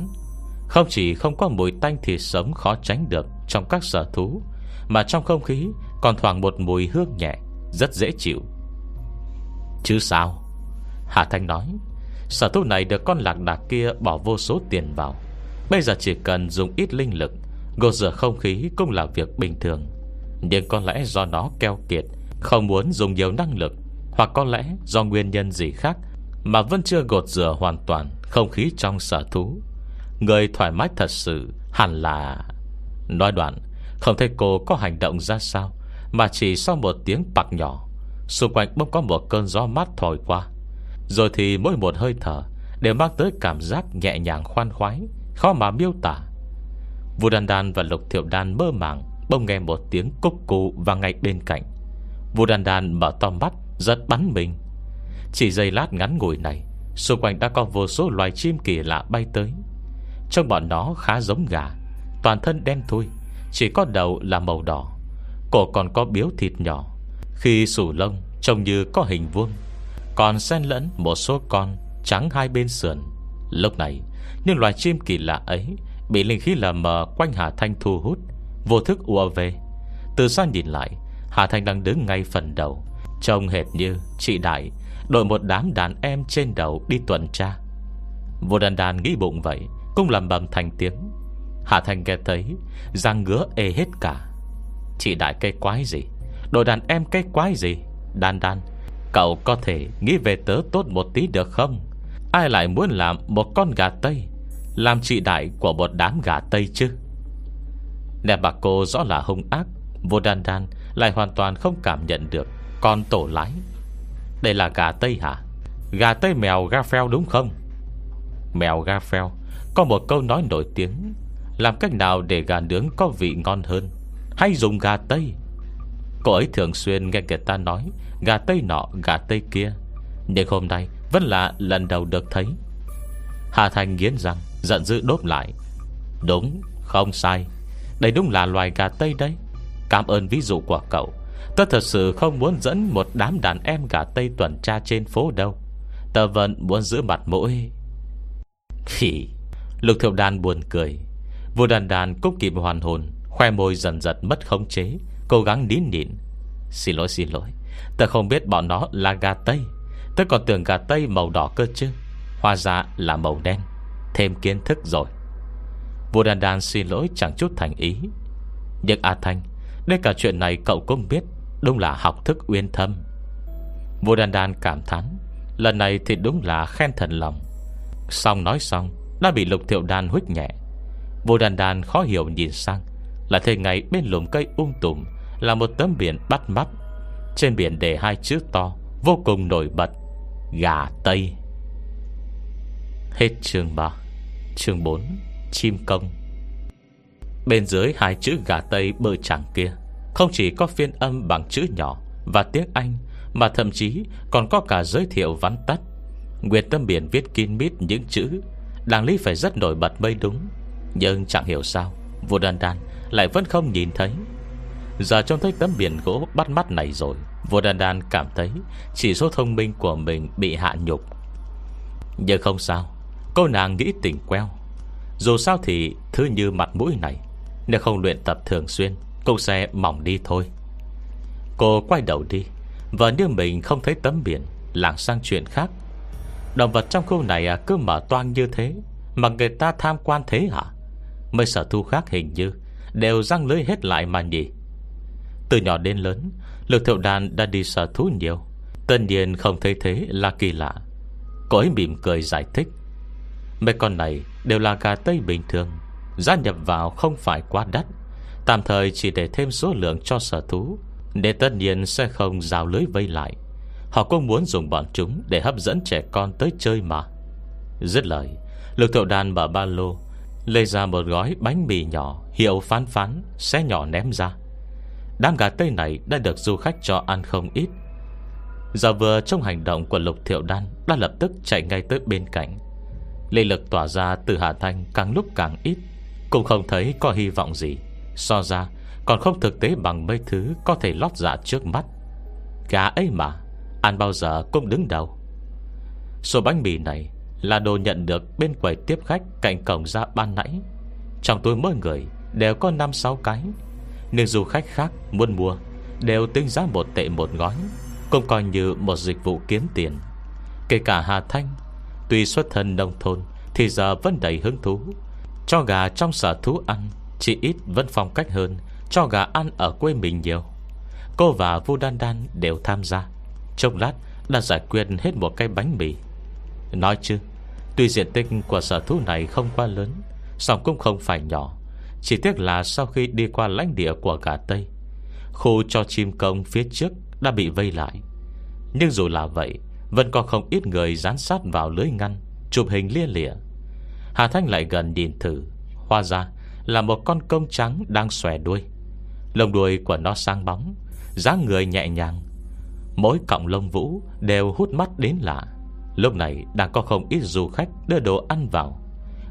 Không chỉ không có mùi tanh thịt sống khó tránh được trong các sở thú, mà trong không khí còn thoảng một mùi hương nhẹ, rất dễ chịu. Chứ sao, Hà Thanh nói. Sở thú này được con lạc đà kia bỏ vô số tiền vào, bây giờ chỉ cần dùng ít linh lực gột rửa không khí cũng là việc bình thường. Nhưng có lẽ do nó keo kiệt, không muốn dùng nhiều năng lực, hoặc có lẽ do nguyên nhân gì khác mà vẫn chưa gột rửa hoàn toàn không khí trong sở thú. Người thoải mái thật sự hẳn là... Nói đoạn, không thấy cô có hành động ra sao, mà chỉ sau một tiếng bạc nhỏ, xung quanh bỗng có một cơn gió mát thổi qua. Rồi thì mỗi một hơi thở đều mang tới cảm giác nhẹ nhàng khoan khoái, khó mà miêu tả. Vua Đan Đan và Lục Thiệu Đan mơ màng bỗng nghe một tiếng cúc cụ và ngay bên cạnh. Vua Đan Đan mở to mắt rất bắn mình. Chỉ giây lát ngắn ngủi này, xung quanh đã có vô số loài chim kỳ lạ bay tới. Trông bọn nó khá giống gà, toàn thân đen thui, chỉ có đầu là màu đỏ, cổ còn có biếu thịt nhỏ, khi sù lông trông như có hình vuông, còn xen lẫn một số con trắng hai bên sườn. Lúc này, những loài chim kỳ lạ ấy bị linh khí lờ mờ quanh Hà Thanh thu hút, vô thức ùa về. Từ xa nhìn lại, Hà Thanh đang đứng ngay phần đầu, trông hệt như chị Đại đội một đám đàn em trên đầu đi tuần tra. Vô Đàn Đàn nghĩ bụng vậy, cũng lầm bầm thành tiếng. Hà Thanh nghe thấy răng ngứa ê hết cả. Chị Đại cây quái gì, đội đàn em cây quái gì. Đan Đan, cậu có thể nghĩ về tớ tốt một tí được không? Ai lại muốn làm một con gà Tây, làm chị Đại của một đám gà Tây chứ? Nè bà cô rõ là hung ác, Vô Đan Đan lại hoàn toàn không cảm nhận được. Con tổ lái, đây là gà Tây hả? Gà Tây mèo ga pheo đúng không? Mèo ga pheo có một câu nói nổi tiếng: làm cách nào để gà nướng có vị ngon hơn, hay dùng gà Tây. Cô ấy thường xuyên nghe người ta nói gà Tây nọ, gà Tây kia, nhưng hôm nay vẫn là lần đầu được thấy. Hà Thanh nghiến răng giận dữ đốp lại: đúng, không sai, đây đúng là loài gà Tây đấy. Cảm ơn ví dụ của cậu. Tớ thật sự không muốn dẫn một đám đàn em gà Tây tuần tra trên phố đâu. Tớ vẫn muốn giữ mặt mũi. Khỉ. Lục Thiệu Đan buồn cười. Vua Đàn Đàn cũng kịp hoàn hồn, khoe môi dần dần mất khống chế, cố gắng nín nhịn. Xin lỗi, tớ không biết bọn nó là gà Tây. Tớ còn tưởng gà Tây màu đỏ cơ chứ, hóa ra là màu đen. Thêm kiến thức rồi. Vua Đàn Đàn xin lỗi chẳng chút thành ý. Nhưng A Thanh, đây cả chuyện này cậu cũng biết, đúng là học thức uyên thâm. Vua Đan Đan cảm thán, lần này thì đúng là khen thần lòng. Xong nói xong đã bị Lục Thiệu Đan huých nhẹ. Vua Đan Đan khó hiểu nhìn sang, là thấy ngay bên lùm cây tùm là một tấm biển bắt mắt. Trên biển để hai chữ to vô cùng nổi bật: gà Tây. Hết chương 3. Chương 4: Chim công. Bên dưới hai chữ gà Tây bự chẳng kia không chỉ có phiên âm bằng chữ nhỏ và tiếng Anh, mà thậm chí còn có cả giới thiệu vắn tắt. Nguyên tâm biển viết kín mít những chữ đáng lý phải rất nổi bật mới đúng, nhưng chẳng hiểu sao Vua Đan Đan lại vẫn không nhìn thấy. Giờ trông thấy tấm biển gỗ bắt mắt này rồi, Vua Đan Đan cảm thấy chỉ số thông minh của mình bị hạ nhục. Nhưng không sao, Cô nàng nghĩ tỉnh queo. Dù sao thì thứ như mặt mũi này, nếu không luyện tập thường xuyên cũng sẽ mỏng đi thôi. Cô quay đầu đi, và như mình không thấy tấm biển, lảng sang chuyện khác. Động vật trong khu này cứ mở toang như thế mà người ta tham quan thế hả? Mấy sở thú khác hình như đều răng lưới hết lại mà nhỉ. Từ nhỏ đến lớn, Lực Thiệu Đàn đã đi sở thú nhiều, tất nhiên không thấy thế là kỳ lạ. Cô ấy mỉm cười giải thích, mấy con này đều là gà Tây bình thường, gia nhập vào không phải quá đắt, tạm thời chỉ để thêm số lượng cho sở thú, để tất nhiên sẽ không rào lưới vây lại. Họ cũng muốn dùng bọn chúng để hấp dẫn trẻ con tới chơi mà. Dứt lời, Lực Thiệu Đàn mở ba lô, lấy ra một gói bánh mì nhỏ hiệu phán phán, xé nhỏ ném ra. Đám gà Tây này đã được du khách cho ăn không ít. Giờ vừa trong hành động của Lục Thiệu Đan đã lập tức chạy ngay tới bên cạnh. Lê lực tỏa ra từ Hà Thanh càng lúc càng ít, cũng không thấy có hy vọng gì. So ra còn không thực tế bằng mấy thứ có thể lót dạ trước mắt. Gà ấy mà, ăn bao giờ cũng đứng đầu. Số bánh mì này là đồ nhận được bên quầy tiếp khách cạnh cổng ra ban nãy. Trong túi mỗi người đều có 5-6 cái, nhưng du khách khác muốn mua đều tính giá 1 tệ một gói, cũng coi như một dịch vụ kiếm tiền. Kể cả Hà Thanh, tuy xuất thân nông thôn, thì giờ vẫn đầy hứng thú. Cho gà trong sở thú ăn chỉ ít vẫn phong cách hơn cho gà ăn ở quê mình nhiều. Cô và Vu Đan Đan đều tham gia, trong lát đã giải quyết hết một cái bánh mì. Nói chứ, tuy diện tích của sở thú này không quá lớn, song cũng không phải nhỏ. Chỉ tiếc là sau khi đi qua lãnh địa của gà Tây, khu cho chim công phía trước đã bị vây lại. Nhưng dù là vậy, vẫn còn không ít người dán sát vào lưới ngăn, chụp hình lia lịa. Hà Thanh lại gần nhìn thử, hóa ra là một con công trắng đang xòe đuôi. Lông đuôi của nó sáng bóng, dáng người nhẹ nhàng, mỗi cọng lông vũ đều hút mắt đến lạ. Lúc này đang có không ít du khách đưa đồ ăn vào.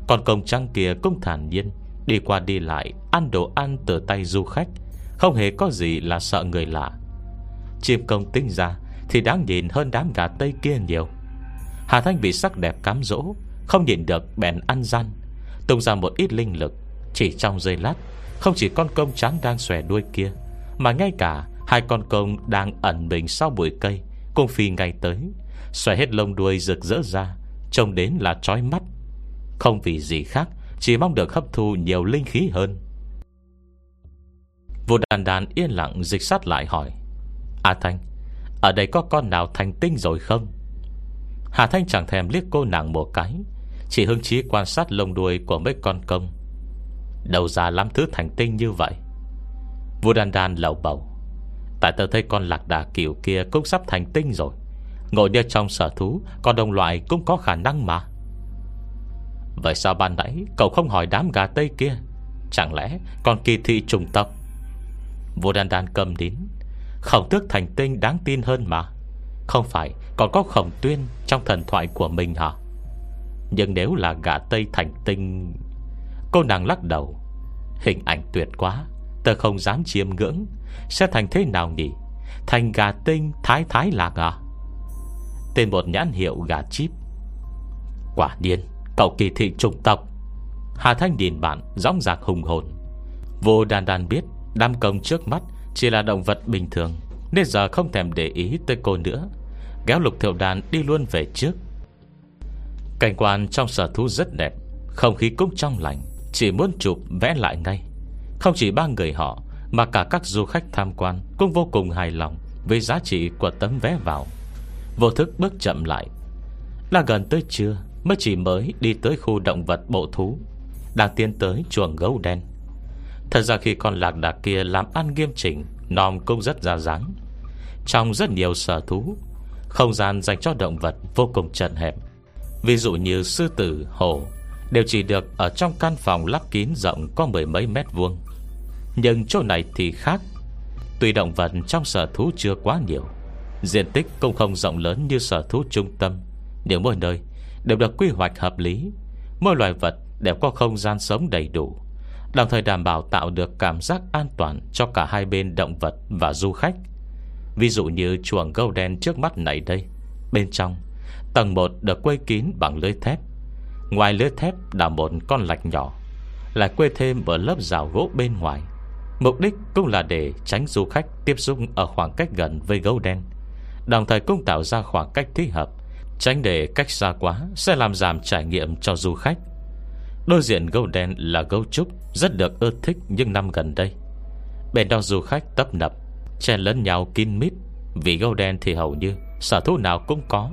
Con công trắng kia cũng thản nhiên đi qua đi lại, ăn đồ ăn từ tay du khách, không hề có gì là sợ người lạ. Chim công tính ra thì đáng nhìn hơn đám gà Tây kia nhiều. Hà Thanh bị sắc đẹp cám dỗ, không nhìn được bèn ăn gian, tung ra một ít linh lực. Chỉ trong giây lát, không chỉ con công trắng đang xòe đuôi kia, mà ngay cả hai con công đang ẩn mình sau bụi cây cũng phi ngay tới, xòe hết lông đuôi rực rỡ ra, trông đến là chói mắt. Không vì gì khác, chỉ mong được hấp thu nhiều linh khí hơn. Vô Đàn Đàn yên lặng dịch sát lại hỏi, Hà Thanh, ở đây có con nào thành tinh rồi không? Hà Thanh chẳng thèm liếc cô nàng một cái, chỉ hứng chí quan sát lông đuôi của mấy con công. Đầu ra lắm thứ thành tinh như vậy. Vô Đàn Đàn lầu bầu, tại tớ thấy con lạc đà kiều kia cũng sắp thành tinh rồi. Ngồi đeo trong sở thú, con đồng loại cũng có khả năng mà. Vậy sao ban nãy cậu không hỏi đám gà Tây kia? Chẳng lẽ còn kỳ thị trùng tộc? Vô Đan Đan cầm đến, khổng tước thành tinh đáng tin hơn mà. Không phải còn có Khổng Tuyên trong thần thoại của mình hả? Nhưng nếu là gà Tây thành tinh... Cô nàng lắc đầu. Hình ảnh tuyệt quá, tớ không dám chiêm ngưỡng. Sẽ thành thế nào nhỉ? Thành gà tinh thái lạc à? Tên một nhãn hiệu gà chip. Quả nhiên cậu kỳ thị chủng tộc. Hà Thanh nhìn bạn dõng dạc hùng hồn. Vô Đan Đan biết đám công trước mắt chỉ là động vật bình thường, nên giờ không thèm để ý tới cô nữa, kéo Lục Thiệu Đàn đi luôn về trước. Cảnh quan trong sở thú rất đẹp, không khí cũng trong lành, chỉ muốn chụp vẽ lại ngay. Không chỉ ba người họ mà cả các du khách tham quan cũng vô cùng hài lòng với giá trị của tấm vé vào. Vô thức bước chậm lại. Là gần tới trưa mới chỉ mới đi tới khu động vật bộ thú, đang tiến tới chuồng gấu đen. Thật ra khi con lạc đà kia làm ăn nghiêm chỉnh, nòm cũng rất ra dáng. Trong rất nhiều sở thú, không gian dành cho động vật vô cùng chật hẹp. Ví dụ như sư tử, hổ đều chỉ được ở trong căn phòng lắp kín rộng có 10 mấy mét vuông. Nhưng chỗ này thì khác. Tuy động vật trong sở thú chưa quá nhiều, diện tích cũng không rộng lớn như sở thú trung tâm, nhưng mỗi nơi đều được quy hoạch hợp lý. Mỗi loài vật đều có không gian sống đầy đủ, đồng thời đảm bảo tạo được cảm giác an toàn cho cả hai bên động vật và du khách. Ví dụ như chuồng gấu đen trước mắt này đây, bên trong tầng 1 được quây kín bằng lưới thép, Ngoài lưới thép là một con lạch nhỏ, lại quê thêm một lớp rào gỗ bên ngoài. Mục đích cũng là để tránh du khách tiếp xúc ở khoảng cách gần với gấu đen, đồng thời cũng tạo ra khoảng cách thích hợp, tránh để cách xa quá sẽ làm giảm trải nghiệm cho du khách. Đối diện gấu đen là gấu trúc, rất được ưa thích những năm gần đây. Bên đó du khách tấp nập, chen lấn nhau kín mít. Vì gấu đen thì hầu như sở thú nào cũng có,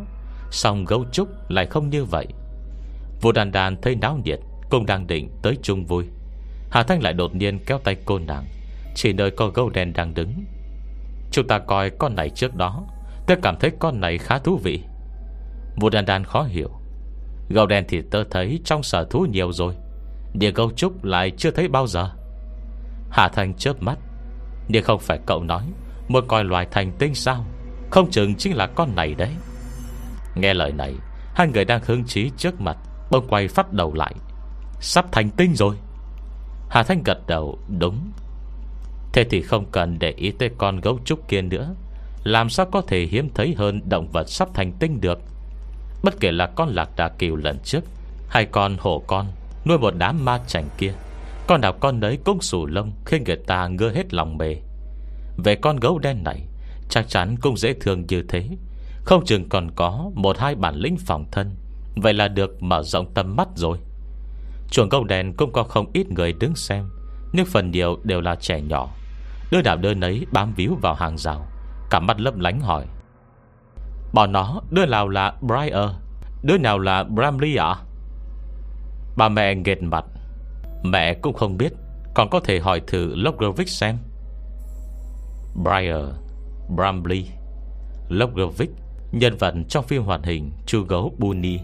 song gấu trúc lại không như vậy. Vô Đàn Đàn thấy náo nhiệt, cũng đang định tới chung vui, Hà Thanh lại đột nhiên kéo tay cô nàng, chỉ nơi con gấu đen đang đứng. "Chúng ta coi con này trước đó, tôi cảm thấy con này khá thú vị." Vô Đàn Đàn khó hiểu. "Gấu đen thì tớ thấy trong sở thú nhiều rồi, địa gấu trúc lại chưa thấy bao giờ." Hà Thanh chớp mắt. "Nhưng không phải cậu nói muốn coi loài thành tinh sao? Không chừng chính là con này đấy." Nghe lời này, hai người đang hứng chí trước mặt bỗng quay phát đầu lại. "Sắp thành tinh rồi." Hà Thanh gật đầu. "Đúng, thế thì không cần để ý tới con gấu trúc kia nữa. Làm sao có thể hiếm thấy hơn động vật sắp thành tinh được? Bất kể là con lạc đà kiều lần trước hay con hổ con nuôi một đám ma chảnh kia, con nào con nấy cũng xù lông khiến người ta ngứa hết lòng mề. Về con gấu đen này chắc chắn cũng dễ thương như thế, không chừng còn có một hai bản lĩnh phòng thân, vậy là được mở rộng tầm mắt rồi." Chuồng gấu đen cũng có không ít người đứng xem, nhưng phần nhiều đều là trẻ nhỏ. Đứa nào đứa nấy bám víu vào hàng rào, cả mắt lấp lánh hỏi: "Bọn nó đứa nào là Briar, đứa nào là Bramley ạ?" Bà mẹ nghệt mặt. "Mẹ cũng không biết, còn có thể hỏi thử Logrovich xem." Briar, Bramley, Logrovich, nhân vật trong phim hoạt hình Chú Gấu Bunny.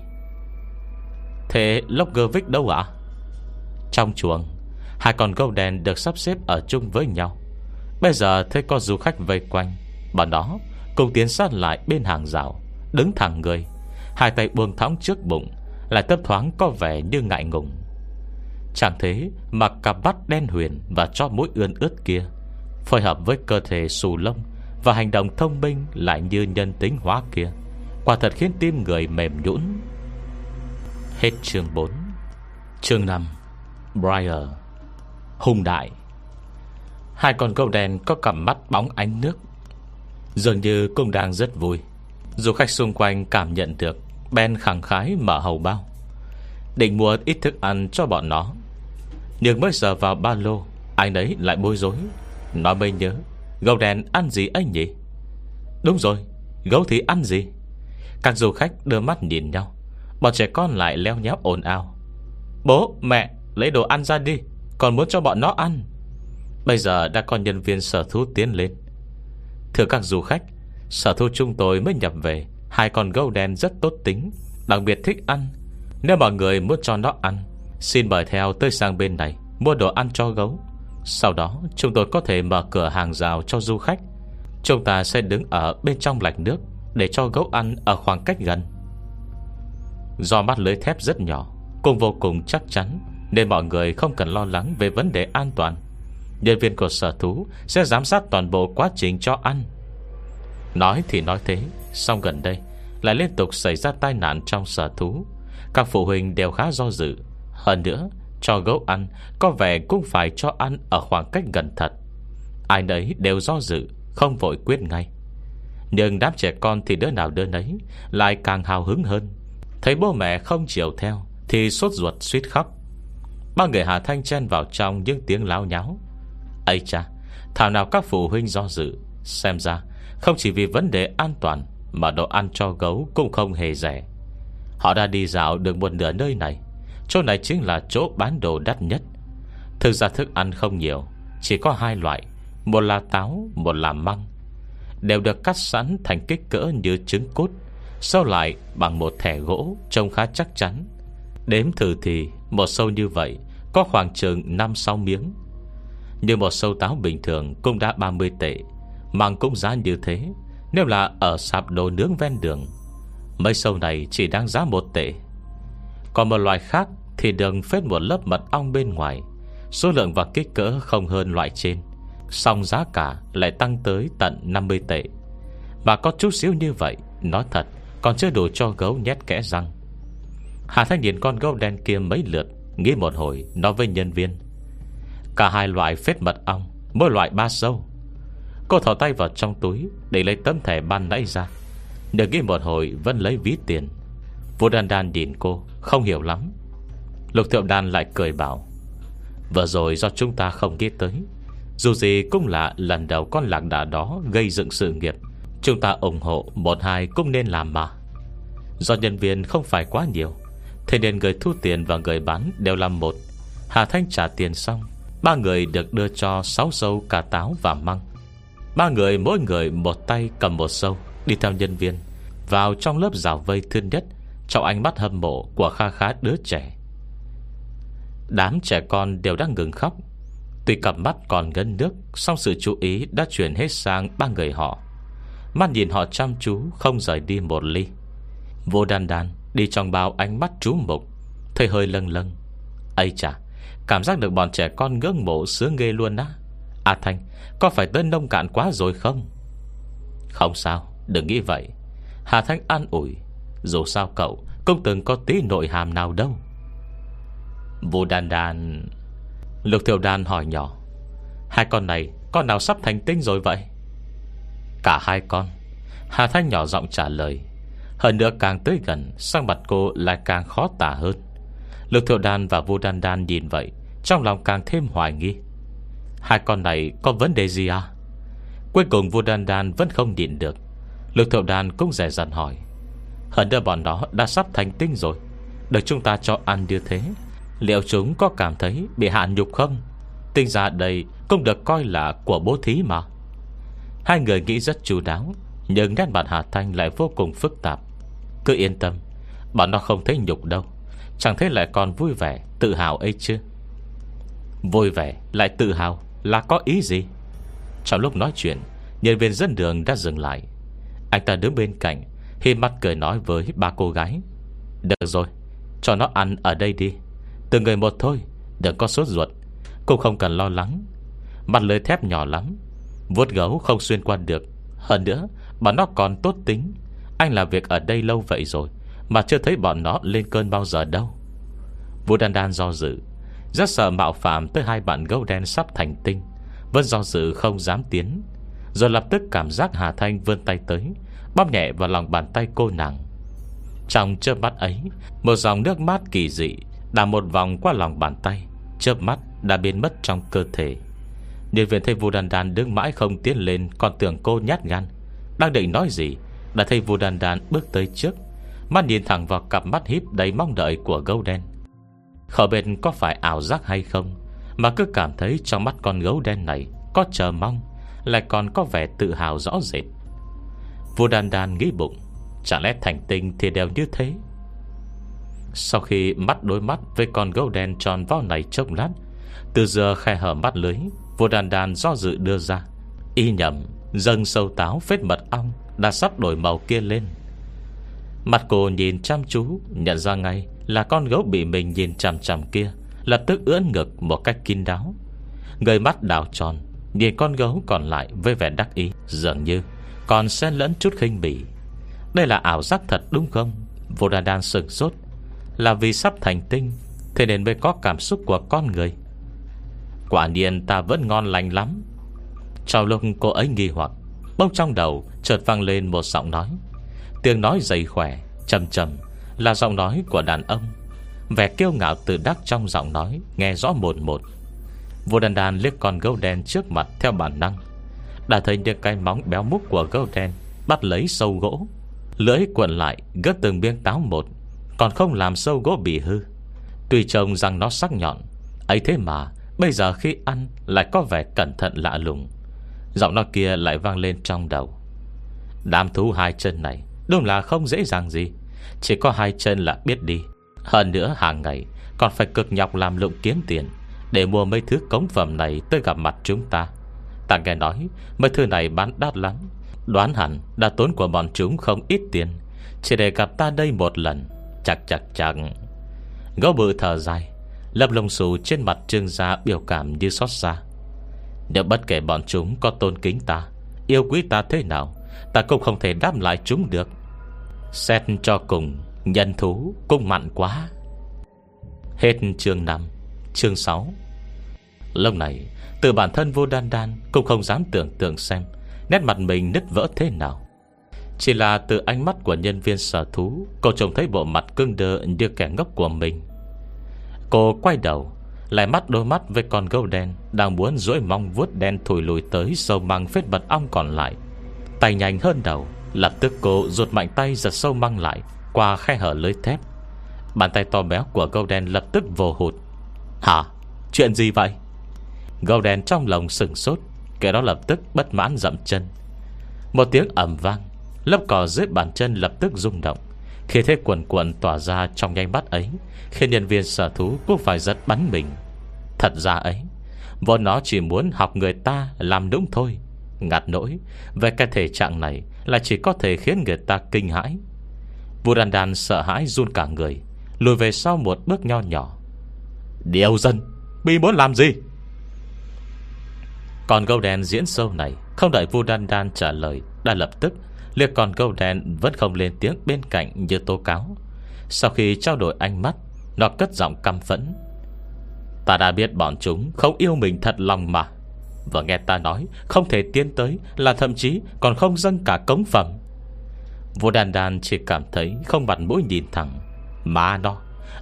"Thế Logrovich đâu ạ?" Trong chuồng, hai con gấu đen được sắp xếp ở chung với nhau. Bây giờ thấy có du khách vây quanh, bọn đó cùng tiến sát lại bên hàng rào, đứng thẳng người, hai tay buông thõng trước bụng, lại thấp thoáng có vẻ như ngại ngùng. Chẳng thế mà cặp mắt đen huyền và cho mũi ươn ướt kia, phối hợp với cơ thể xù lông và hành động thông minh lại như nhân tính hóa kia, quả thật khiến tim người mềm nhũn. Hết chương 4. Chương 5. Briar hung đại. Hai con gấu đen có cặp mắt bóng ánh nước, dường như cũng đang rất vui. Du khách xung quanh cảm nhận được, Ben khẳng khái mở hầu bao, định mua ít thức ăn cho bọn nó. Nhưng mới giờ vào ba lô, ai nấy lại bối rối. Nó mới nhớ, gấu đen ăn gì ấy nhỉ? Đúng rồi, gấu thì ăn gì? Các du khách đưa mắt nhìn nhau, bọn trẻ con lại leo nhéo ồn ào. "Bố, mẹ, lấy đồ ăn ra đi, còn muốn cho bọn nó ăn." Bây giờ đã có nhân viên sở thú tiến lên. "Thưa các du khách, sở thú chúng tôi mới nhập về hai con gấu đen rất tốt tính, đặc biệt thích ăn. Nếu mọi người muốn cho nó ăn, xin mời theo tới sang bên này mua đồ ăn cho gấu. Sau đó chúng tôi có thể mở cửa hàng rào cho du khách. Chúng ta sẽ đứng ở bên trong lạch nước để cho gấu ăn ở khoảng cách gần." Do mắt lưới thép rất nhỏ cùng vô cùng chắc chắn, nên mọi người không cần lo lắng về vấn đề an toàn. Nhân viên của sở thú sẽ giám sát toàn bộ quá trình cho ăn. Nói thì nói thế, song gần đây lại liên tục xảy ra tai nạn trong sở thú. Các phụ huynh đều khá do dự. Hơn nữa, cho gấu ăn có vẻ cũng phải cho ăn ở khoảng cách gần thật. Ai nấy đều do dự, không vội quyết ngay. Nhưng đám trẻ con thì đứa nào đứa nấy lại càng hào hứng hơn. Thấy bố mẹ không chiều theo thì sốt ruột suýt khóc. Ba người Hà Thanh chen vào trong những tiếng láo nháo. Ấy cha, thảo nào các phụ huynh do dự. Xem ra không chỉ vì vấn đề an toàn mà đồ ăn cho gấu cũng không hề rẻ. Họ đã đi dạo được một nửa nơi này, chỗ này chính là chỗ bán đồ đắt nhất. Thực ra thức ăn không nhiều, chỉ có hai loại, một là táo, một là măng, đều được cắt sẵn thành kích cỡ như trứng cút, sau lại bằng một thẻ gỗ trông khá chắc chắn. Đếm thử thì một sâu như vậy có khoảng chừng 5-6 miếng. Như một sâu táo bình thường cũng đã 30 tệ, măng cũng giá như thế. Nếu là ở sạp đồ nướng ven đường, mấy sâu này chỉ đáng giá 1 tệ. Còn một loài khác thì đừng phết một lớp mật ong bên ngoài, số lượng và kích cỡ không hơn loại trên, song giá cả lại tăng tới tận 50 tệ. Và có chút xíu như vậy, nói thật còn chưa đủ cho gấu nhét kẽ răng. Hà Thanh nhìn con gấu đen kia mấy lượt, nghĩ một hồi nói với nhân viên: cả hai loại phết mật ong, mỗi loại 3 sâu. Cô thò tay vào trong túi để lấy tấm thẻ ban nãy ra, được nghĩ một hồi vẫn lấy ví tiền. Vũ Đan Đan nhìn cô không hiểu lắm. Lục Thượng Đan lại cười bảo: vừa rồi do chúng ta không nghĩ tới, dù gì cũng là lần đầu con lạc đà đó gây dựng sự nghiệp, chúng ta ủng hộ một hai cũng nên làm mà. Do nhân viên không phải quá nhiều, thế nên người thu tiền và người bán đều làm một. Hà Thanh trả tiền xong, 3 người được đưa cho 6 sâu cà táo và măng. 3 người mỗi người một tay cầm 1 sâu, đi theo nhân viên vào trong lớp rào vây thiên nhất, trong ánh mắt hâm mộ của kha khá đứa trẻ. Đám trẻ con đều đang ngừng khóc. Tuy cặp mắt còn ngấn nước, song sự chú ý đã chuyển hết sang 3 người họ. Mắt nhìn họ chăm chú không rời đi một ly. Vô Đan Đan đi trong bao ánh mắt chú mục, thấy hơi lâng lâng. Ây chà, cảm giác được bọn trẻ con ngưỡng mộ sướng ghê luôn á. À Thanh, có phải tới nông cạn quá rồi không? Không sao, đừng nghĩ vậy, Hà Thanh an ủi. Dù sao cậu cũng từng có tí nội hàm nào đâu. Vô Đan Đan, Lục Thiểu Đan hỏi nhỏ: hai con này con nào sắp thành tinh rồi vậy? Cả hai con, Hà Thanh nhỏ giọng trả lời. Hơn nữa càng tới gần, sang mặt cô lại càng khó tả hơn. Lục Thiểu Đan và Vô Đan Đan nhìn vậy, trong lòng càng thêm hoài nghi. Hai con này có vấn đề gì à? Cuối cùng Vô Đan Đan vẫn không nhịn được, Lục Thiểu Đan cũng dè dặt hỏi: hơn nữa bọn đó đã sắp thành tinh rồi, được chúng ta cho ăn như thế, liệu chúng có cảm thấy bị hạ nhục không? Tinh ra đây cũng được coi là của bố thí mà. Hai người nghĩ rất chu đáo, nhưng nét mặt Hà Thanh lại vô cùng phức tạp. Cứ yên tâm, bọn nó không thấy nhục đâu. Chẳng thế lại còn vui vẻ tự hào ấy chứ. Vui vẻ lại tự hào là có ý gì? Trong lúc nói chuyện, nhân viên dẫn đường đã dừng lại. Anh ta đứng bên cạnh, hí mắt cười nói với 3 cô gái: được rồi, cho nó ăn ở đây đi, từng người một thôi, đừng có sốt ruột, cũng không cần lo lắng. Mặt lưới thép nhỏ lắm, vuốt gấu không xuyên qua được. Hơn nữa bọn nó còn tốt tính, anh làm việc ở đây lâu vậy rồi mà chưa thấy bọn nó lên cơn bao giờ đâu. Vũ Đan Đan do dự, rất sợ mạo phạm tới 2 bạn gấu đen sắp thành tinh, vẫn do dự không dám tiến. Rồi lập tức cảm giác Hà Thanh vươn tay tới, bóp nhẹ vào lòng bàn tay cô nàng. Trong chớp mắt ấy, một dòng nước mát kỳ dị đà một vòng qua lòng bàn tay, chớp mắt đã biến mất trong cơ thể. Nhân viên thấy Vu Đan Đan đứng mãi không tiến lên, còn tưởng cô nhát gan, đang định nói gì đã thấy Vu Đan Đan bước tới trước, mắt nhìn thẳng vào cặp mắt híp đầy mong đợi của gấu đen. Khỏi biết có phải ảo giác hay không, mà cứ cảm thấy trong mắt con gấu đen này có chờ mong, lại còn có vẻ tự hào rõ rệt. Vu Đan Đan nghĩ bụng, chẳng lẽ thành tinh thì đều như thế. Sau khi mắt đối mắt với con gấu đen tròn vo này chốc lát, từ giờ khe hở mắt lưới, Vu Đan Đan do dự đưa ra y nhầm dâng sâu táo phết mật ong đã sắp đổi màu kia lên. Mặt cô nhìn chăm chú, nhận ra ngay là con gấu bị mình nhìn chằm chằm kia, lập tức ưỡn ngực một cách kín đáo, người mắt đảo tròn nhìn con gấu còn lại với vẻ đắc ý, dường như còn xen lẫn chút khinh bỉ. Đây là ảo giác thật đúng không? Vu Đan Đan sửng sốt, là vì sắp thành tinh, thế nên mới có cảm xúc của con người. Quả nhiên ta vẫn ngon lành lắm. Trong lúc cô ấy nghi hoặc, bỗng trong đầu chợt vang lên một giọng nói. Tiếng nói dày khỏe, trầm trầm, là giọng nói của đàn ông. Vẻ kiêu ngạo tự đắc trong giọng nói nghe rõ mồn một. Vu Đan Đan liếc con gấu đen trước mặt theo bản năng, đã thấy những cái móng béo múc của gấu đen bắt lấy sâu gỗ, lưỡi quẩn lại gấp từng miếng táo một, còn không làm sâu gỗ bị hư. Tuy trông rằng nó sắc nhọn, ấy thế mà bây giờ khi ăn lại có vẻ cẩn thận lạ lùng. Giọng nói kia lại vang lên trong đầu. Đám thú 2 chân này đúng là không dễ dàng gì, chỉ có 2 chân là biết đi. Hơn nữa hàng ngày còn phải cực nhọc làm lụng kiếm tiền để mua mấy thứ cống phẩm này tới gặp mặt chúng ta. Ta nghe nói mấy thứ này bán đắt lắm, đoán hẳn đã tốn của bọn chúng không ít tiền, chỉ để gặp ta đây một lần. Chặt. Gấu bự thở dài, lấp lông xù trên mặt trương ra biểu cảm như xót xa. Nếu bất kể bọn chúng có tôn kính ta, yêu quý ta thế nào, ta cũng không thể đáp lại chúng được. Xét cho cùng, nhân thú cũng mặn quá. Hết chương 5. Chương 6. Lúc này từ bản thân Vô Đan Đan cũng không dám tưởng tượng xem nét mặt mình nứt vỡ thế nào. Chỉ là từ ánh mắt của nhân viên sở thú, cô trông thấy bộ mặt cứng đờ như kẻ ngốc của mình. Cô quay đầu lại mắt đôi mắt với con gấu đen đang muốn duỗi mong vuốt đen thùi lùi tới sâu măng vết mật ong còn lại. Tay nhanh hơn đầu, lập tức cô rụt mạnh tay giật sâu măng lại qua khe hở lưới thép. Bàn tay to béo của gấu đen lập tức vồ hụt. Hả? Chuyện gì vậy? Gấu đen trong lòng sửng sốt, kẻ đó lập tức bất mãn dậm chân. Một tiếng ầm vang, lớp cỏ dưới bàn chân lập tức rung động. Khi thế cuồn cuộn tỏa ra trong nháy mắt ấy, khiến nhân viên sở thú cũng phải giật bắn mình. Thật ra ấy, vốn nó chỉ muốn học người ta làm đúng thôi. Ngặt nỗi, về cái thể trạng này là chỉ có thể khiến người ta kinh hãi. Vu Đan Đan sợ hãi run cả người, lùi về sau một bước nho nhỏ. Điều dân, mi muốn làm gì? Còn gấu đen diễn sâu này, không đợi Vu Đan Đan trả lời, đã lập tức liếc con gấu đen vẫn không lên tiếng bên cạnh như tố cáo. Sau khi trao đổi ánh mắt, nó cất giọng căm phẫn. Ta đã biết bọn chúng không yêu mình thật lòng mà. Và nghe ta nói không thể tiến tới là thậm chí còn không dâng cả cống phẩm. Vô Đan Đan chỉ cảm thấy không mặt mũi nhìn thẳng. Mà nó,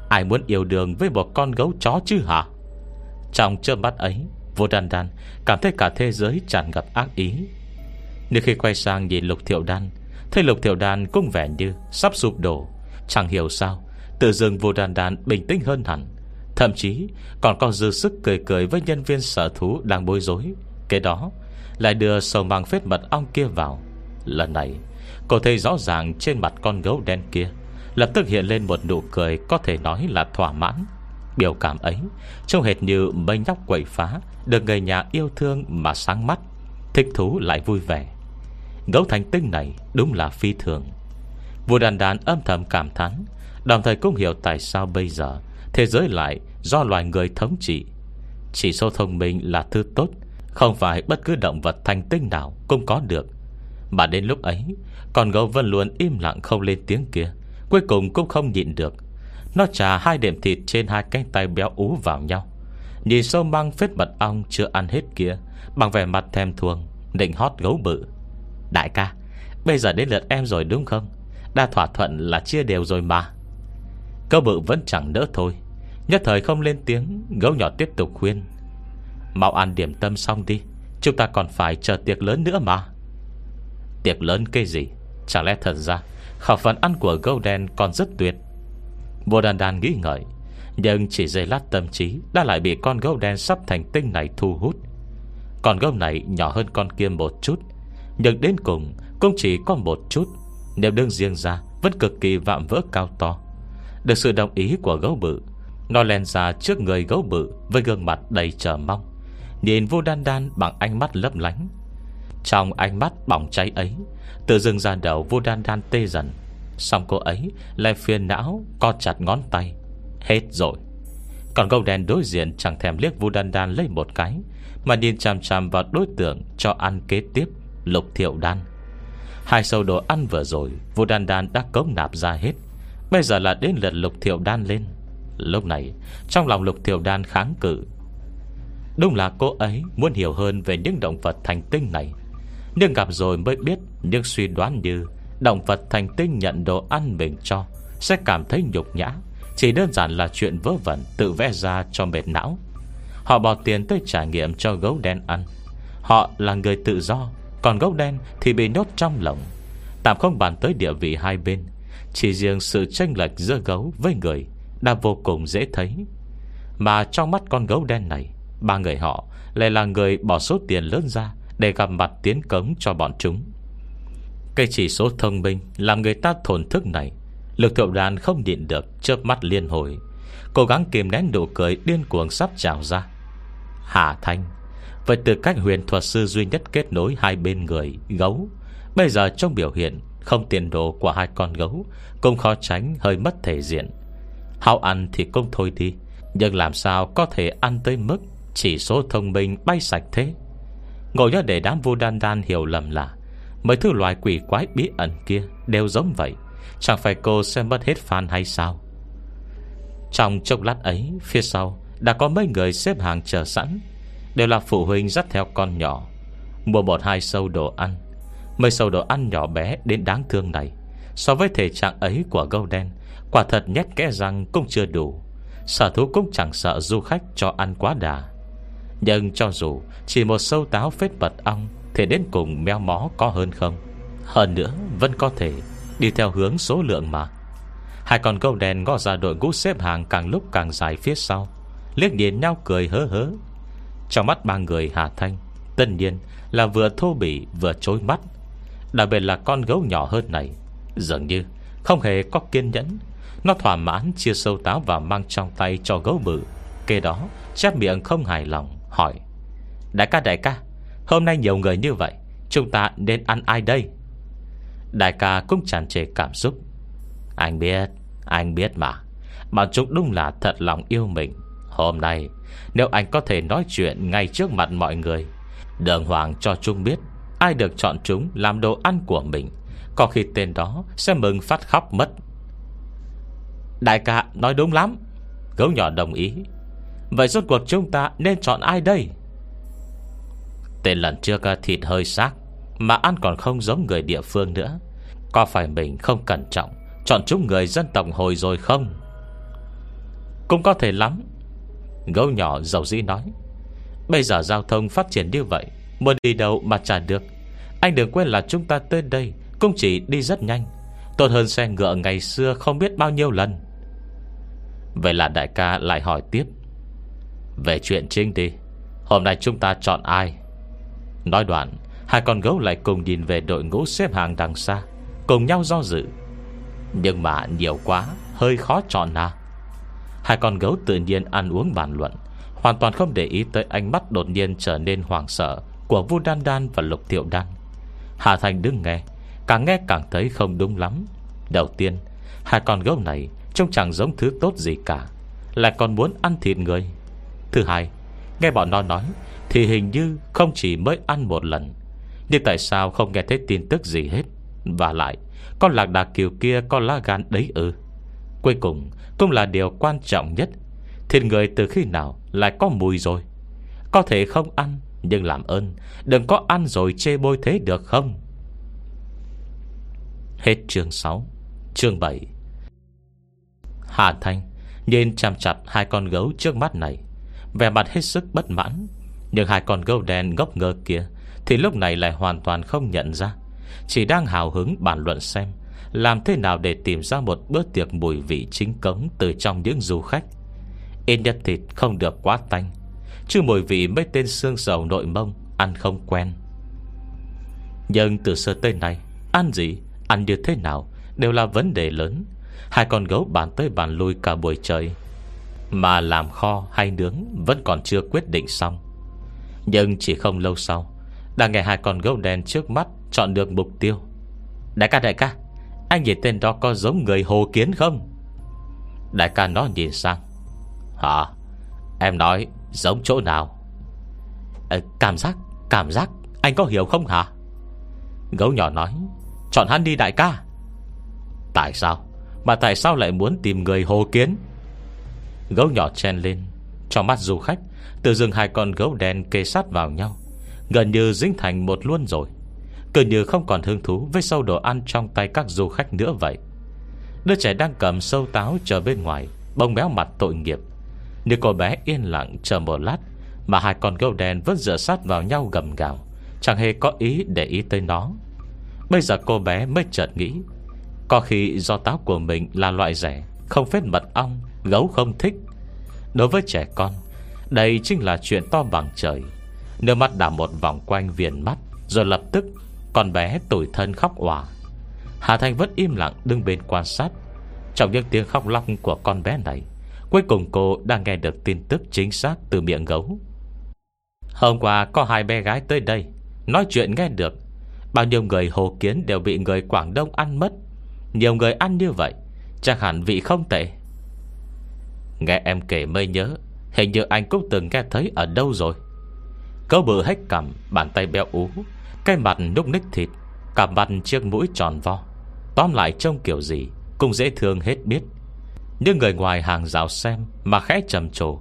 ai muốn yêu đương với một con gấu chó chứ hả? Trong chớp mắt ấy, Vô Đan Đan cảm thấy cả thế giới tràn ngập ác ý. Nhưng khi quay sang nhìn Lục Thiệu Đan, thấy Lục Thiệu Đan cũng vẻ như sắp sụp đổ. Chẳng hiểu sao tự dưng Vô Đan Đan bình tĩnh hơn hẳn, thậm chí còn có dư sức cười cười với nhân viên sở thú đang bối rối. Cái đó lại đưa sầu mang phết mật ong kia vào. Lần này cô thấy rõ ràng trên mặt con gấu đen kia lập tức hiện lên một nụ cười có thể nói là thỏa mãn. Biểu cảm ấy trông hệt như mây nhóc quẩy phá được người nhà yêu thương mà sáng mắt, thích thú lại vui vẻ. Gấu thành tinh này đúng là phi thường. Vua Đàn Đàn âm thầm cảm thán, đồng thời cũng hiểu tại sao bây giờ thế giới lại do loài người thống trị. Chỉ số thông minh là thứ tốt, không phải bất cứ động vật thành tinh nào cũng có được. Mà đến lúc ấy, con gấu vẫn luôn im lặng không lên tiếng kia cuối cùng cũng không nhịn được. Nó chà hai đệm thịt trên hai cánh tay béo ú vào nhau, nhìn sâu măng phết mật ong chưa ăn hết kia bằng vẻ mặt thèm thuồng, định hót gấu bự. Đại ca, bây giờ đến lượt em rồi đúng không? Đã thỏa thuận là chia đều rồi mà. Gấu bự vẫn chẳng đỡ thôi, nhất thời không lên tiếng. Gấu nhỏ tiếp tục khuyên. Mau ăn điểm tâm xong đi, chúng ta còn phải chờ tiệc lớn nữa mà. Tiệc lớn cái gì? Chẳng lẽ thật ra khẩu phần ăn của gấu đen còn rất tuyệt? Vô Đan Đan nghĩ ngợi, nhưng chỉ giây lát tâm trí đã lại bị con gấu đen sắp thành tinh này thu hút. Con gấu này nhỏ hơn con kia một chút, nhưng đến cùng cũng chỉ có một chút. Nếu đương riêng ra vẫn cực kỳ vạm vỡ cao to. Được sự đồng ý của gấu bự, nó len ra trước người gấu bự với gương mặt đầy chờ mong, nhìn Vô Đan Đan bằng ánh mắt lấp lánh. Trong ánh mắt bỏng cháy ấy, tự dưng ra đầu Vô Đan Đan tê dần. Xong cô ấy lại phiền não co chặt ngón tay. Hết rồi. Còn gấu đen đối diện chẳng thèm liếc Vô Đan Đan lấy một cái, mà nhìn chằm chằm vào đối tượng cho ăn kế tiếp, Lục Thiệu Đan. Hai sâu đồ ăn vừa rồi Vô Đan Đan đã cống nạp ra hết, bây giờ là đến lượt Lục Thiệu Đan lên. Lúc này trong lòng Lục Thiệu Đan kháng cự. Đúng là cô ấy muốn hiểu hơn về những động vật thành tinh này, nhưng gặp rồi mới biết những suy đoán như động vật thành tinh nhận đồ ăn mình cho sẽ cảm thấy nhục nhã chỉ đơn giản là chuyện vớ vẩn tự vẽ ra cho mệt não. Họ bỏ tiền tới trải nghiệm cho gấu đen ăn. Họ là người tự do, còn gấu đen thì bị nhốt trong lồng. Tạm không bàn tới địa vị hai bên, chỉ riêng sự chênh lệch giữa gấu với người đã vô cùng dễ thấy. Mà trong mắt con gấu đen này, ba người họ lại là người bỏ số tiền lớn ra để gặp mặt tiến cống cho bọn chúng. Cái chỉ số thông minh làm người ta thổn thức này, Lục Thiệu Đan không nhịn được chớp mắt liên hồi, cố gắng kìm nén nụ cười điên cuồng sắp trào ra. Hà Thanh với tư cách huyền thuật sư duy nhất kết nối hai bên người gấu, bây giờ trong biểu hiện không tiền đồ của hai con gấu cũng khó tránh hơi mất thể diện. Hao ăn thì cũng thôi đi, nhưng làm sao có thể ăn tới mức chỉ số thông minh bay sạch thế? Ngồi nhớ để đám Vô Đan Đan hiểu lầm là mấy thứ loài quỷ quái bí ẩn kia đều giống vậy, chẳng phải cô sẽ mất hết fan hay sao? Trong chốc lát ấy, phía sau đã có mấy người xếp hàng chờ sẵn, đều là phụ huynh dắt theo con nhỏ, mua một hai sâu đồ ăn. Mấy sâu đồ ăn nhỏ bé đến đáng thương này, so với thể trạng ấy của gâu đen, quả thật nhét kẽ răng cũng chưa đủ. Sở thú cũng chẳng sợ du khách cho ăn quá đà, nhưng cho dù chỉ một sâu táo phết mật ong thì đến cùng méo mó có hơn không. Hơn nữa vẫn có thể đi theo hướng số lượng mà. Hai con gâu đen ngó ra đội ngũ xếp hàng càng lúc càng dài phía sau, liếc nhìn nhau cười hớ hớ. Trong mắt ba người Hà Thanh tất nhiên là vừa thô bỉ vừa chối mắt. Đặc biệt là con gấu nhỏ hơn này, dường như không hề có kiên nhẫn. Nó thỏa mãn chia sâu táo và mang trong tay cho gấu bự. Kế đó chép miệng không hài lòng hỏi: Đại ca, hôm nay nhiều người như vậy, chúng ta nên ăn ai đây? Đại ca cũng tràn trề cảm xúc: Anh biết mà, bọn chúng đúng là thật lòng yêu mình. Hôm nay nếu anh có thể nói chuyện ngay trước mặt mọi người, đường hoàng cho chúng biết ai được chọn chúng làm đồ ăn của mình, có khi tên đó sẽ mừng phát khóc mất. Đại ca nói đúng lắm, gấu nhỏ đồng ý. Vậy rốt cuộc chúng ta nên chọn ai đây? Tên lần trước thịt hơi xác, mà ăn còn không giống người địa phương nữa. Có phải mình không cẩn trọng chọn chúng người dân tộc hồi rồi không? Cũng có thể lắm, gấu nhỏ dầu dĩ nói. Bây giờ giao thông phát triển như vậy, muốn đi đâu mà chả được. Anh đừng quên là chúng ta tới đây cũng chỉ đi rất nhanh, tốt hơn xe ngựa ngày xưa không biết bao nhiêu lần. Vậy là đại ca lại hỏi tiếp: Về chuyện chính đi, hôm nay chúng ta chọn ai? Nói đoạn, hai con gấu lại cùng nhìn về đội ngũ xếp hàng đằng xa, cùng nhau do dự. Nhưng mà nhiều quá, hơi khó chọn à? Hai con gấu tự nhiên ăn uống bàn luận, hoàn toàn không để ý tới ánh mắt đột nhiên trở nên hoảng sợ của Vu Đan Đan và Lục Thiệu Đan. Hà Thành đứng nghe càng thấy không đúng lắm. Đầu tiên, hai con gấu này trông chẳng giống thứ tốt gì cả, lại còn muốn ăn thịt người. Thứ hai, nghe bọn nó nói thì hình như không chỉ mới ăn một lần, nhưng tại sao không nghe thấy tin tức gì hết? Và lại, con lạc đà kiều kia có lá gan đấy ư? Cuối cùng cũng là điều quan trọng nhất, thịt người từ khi nào lại có mùi rồi? Có thể không ăn, nhưng làm ơn đừng có ăn rồi chê bôi thế được không? Hết chương 6. Chương 7. Hà Thanh nhìn chằm chằm hai con gấu trước mắt này, vẻ mặt hết sức bất mãn. Nhưng hai con gấu đen ngốc ngơ kia thì lúc này lại hoàn toàn không nhận ra, chỉ đang hào hứng bàn luận xem làm thế nào để tìm ra một bữa tiệc mùi vị chính cống từ trong những du khách. Ít nhất thịt không được quá tanh, chứ mùi vị mấy tên xương sầu nội mông ăn không quen. Nhưng từ xưa tới nay, ăn gì, ăn như thế nào đều là vấn đề lớn. Hai con gấu bàn tới bàn lui cả buổi trời, mà làm kho hay nướng vẫn còn chưa quyết định xong. Nhưng chỉ không lâu sau, đã nghe hai con gấu đen trước mắt chọn được mục tiêu. Đại ca, anh nhìn tên đó có giống người Hồ Kiến không? Đại ca nó nhìn sang: Hả? Em nói giống chỗ nào? Cảm giác, anh có hiểu không hả? Gấu nhỏ nói: Chọn hắn đi đại ca. Tại sao lại muốn tìm người Hồ Kiến? Gấu nhỏ chen lên. Trong mắt du khách tự dưng hai con gấu đen kề sát vào nhau, gần như dính thành một luôn rồi, cứ như không còn hứng thú với sâu đồ ăn trong tay các du khách nữa vậy. Đứa trẻ đang cầm sâu táo chờ bên ngoài bông béo mặt tội nghiệp. Nhưng cô bé yên lặng chờ một lát mà hai con gấu đen vẫn dựa sát vào nhau gầm gào, chẳng hề có ý để ý tới nó. Bây giờ cô bé mới chợt nghĩ, có khi do táo của mình là loại rẻ, không phết mật ong, gấu không thích. Đối với trẻ con, đây chính là chuyện to bằng trời. Nước mắt đảo một vòng quanh viền mắt, rồi lập tức con bé tủi thân khóc òa. Hà Thanh vẫn im lặng đứng bên quan sát. Trong những tiếng khóc lóc của con bé này, cuối cùng cô đang nghe được tin tức chính xác từ miệng gấu. Hôm qua có hai bé gái tới đây, nói chuyện nghe được bao nhiêu người Hồ Kiến đều bị người Quảng Đông ăn mất. Nhiều người ăn như vậy, chắc hẳn vị không tệ. Nghe em kể mới nhớ, hình như anh cũng từng nghe thấy ở đâu rồi. Cậu bự hết cằm, bàn tay béo ú, cái mặt núc ních thịt, cả mặt chiếc mũi tròn vo. tóm lại trông kiểu gì cũng dễ thương hết biết. Những người ngoài hàng rào xem mà khẽ trầm trồ.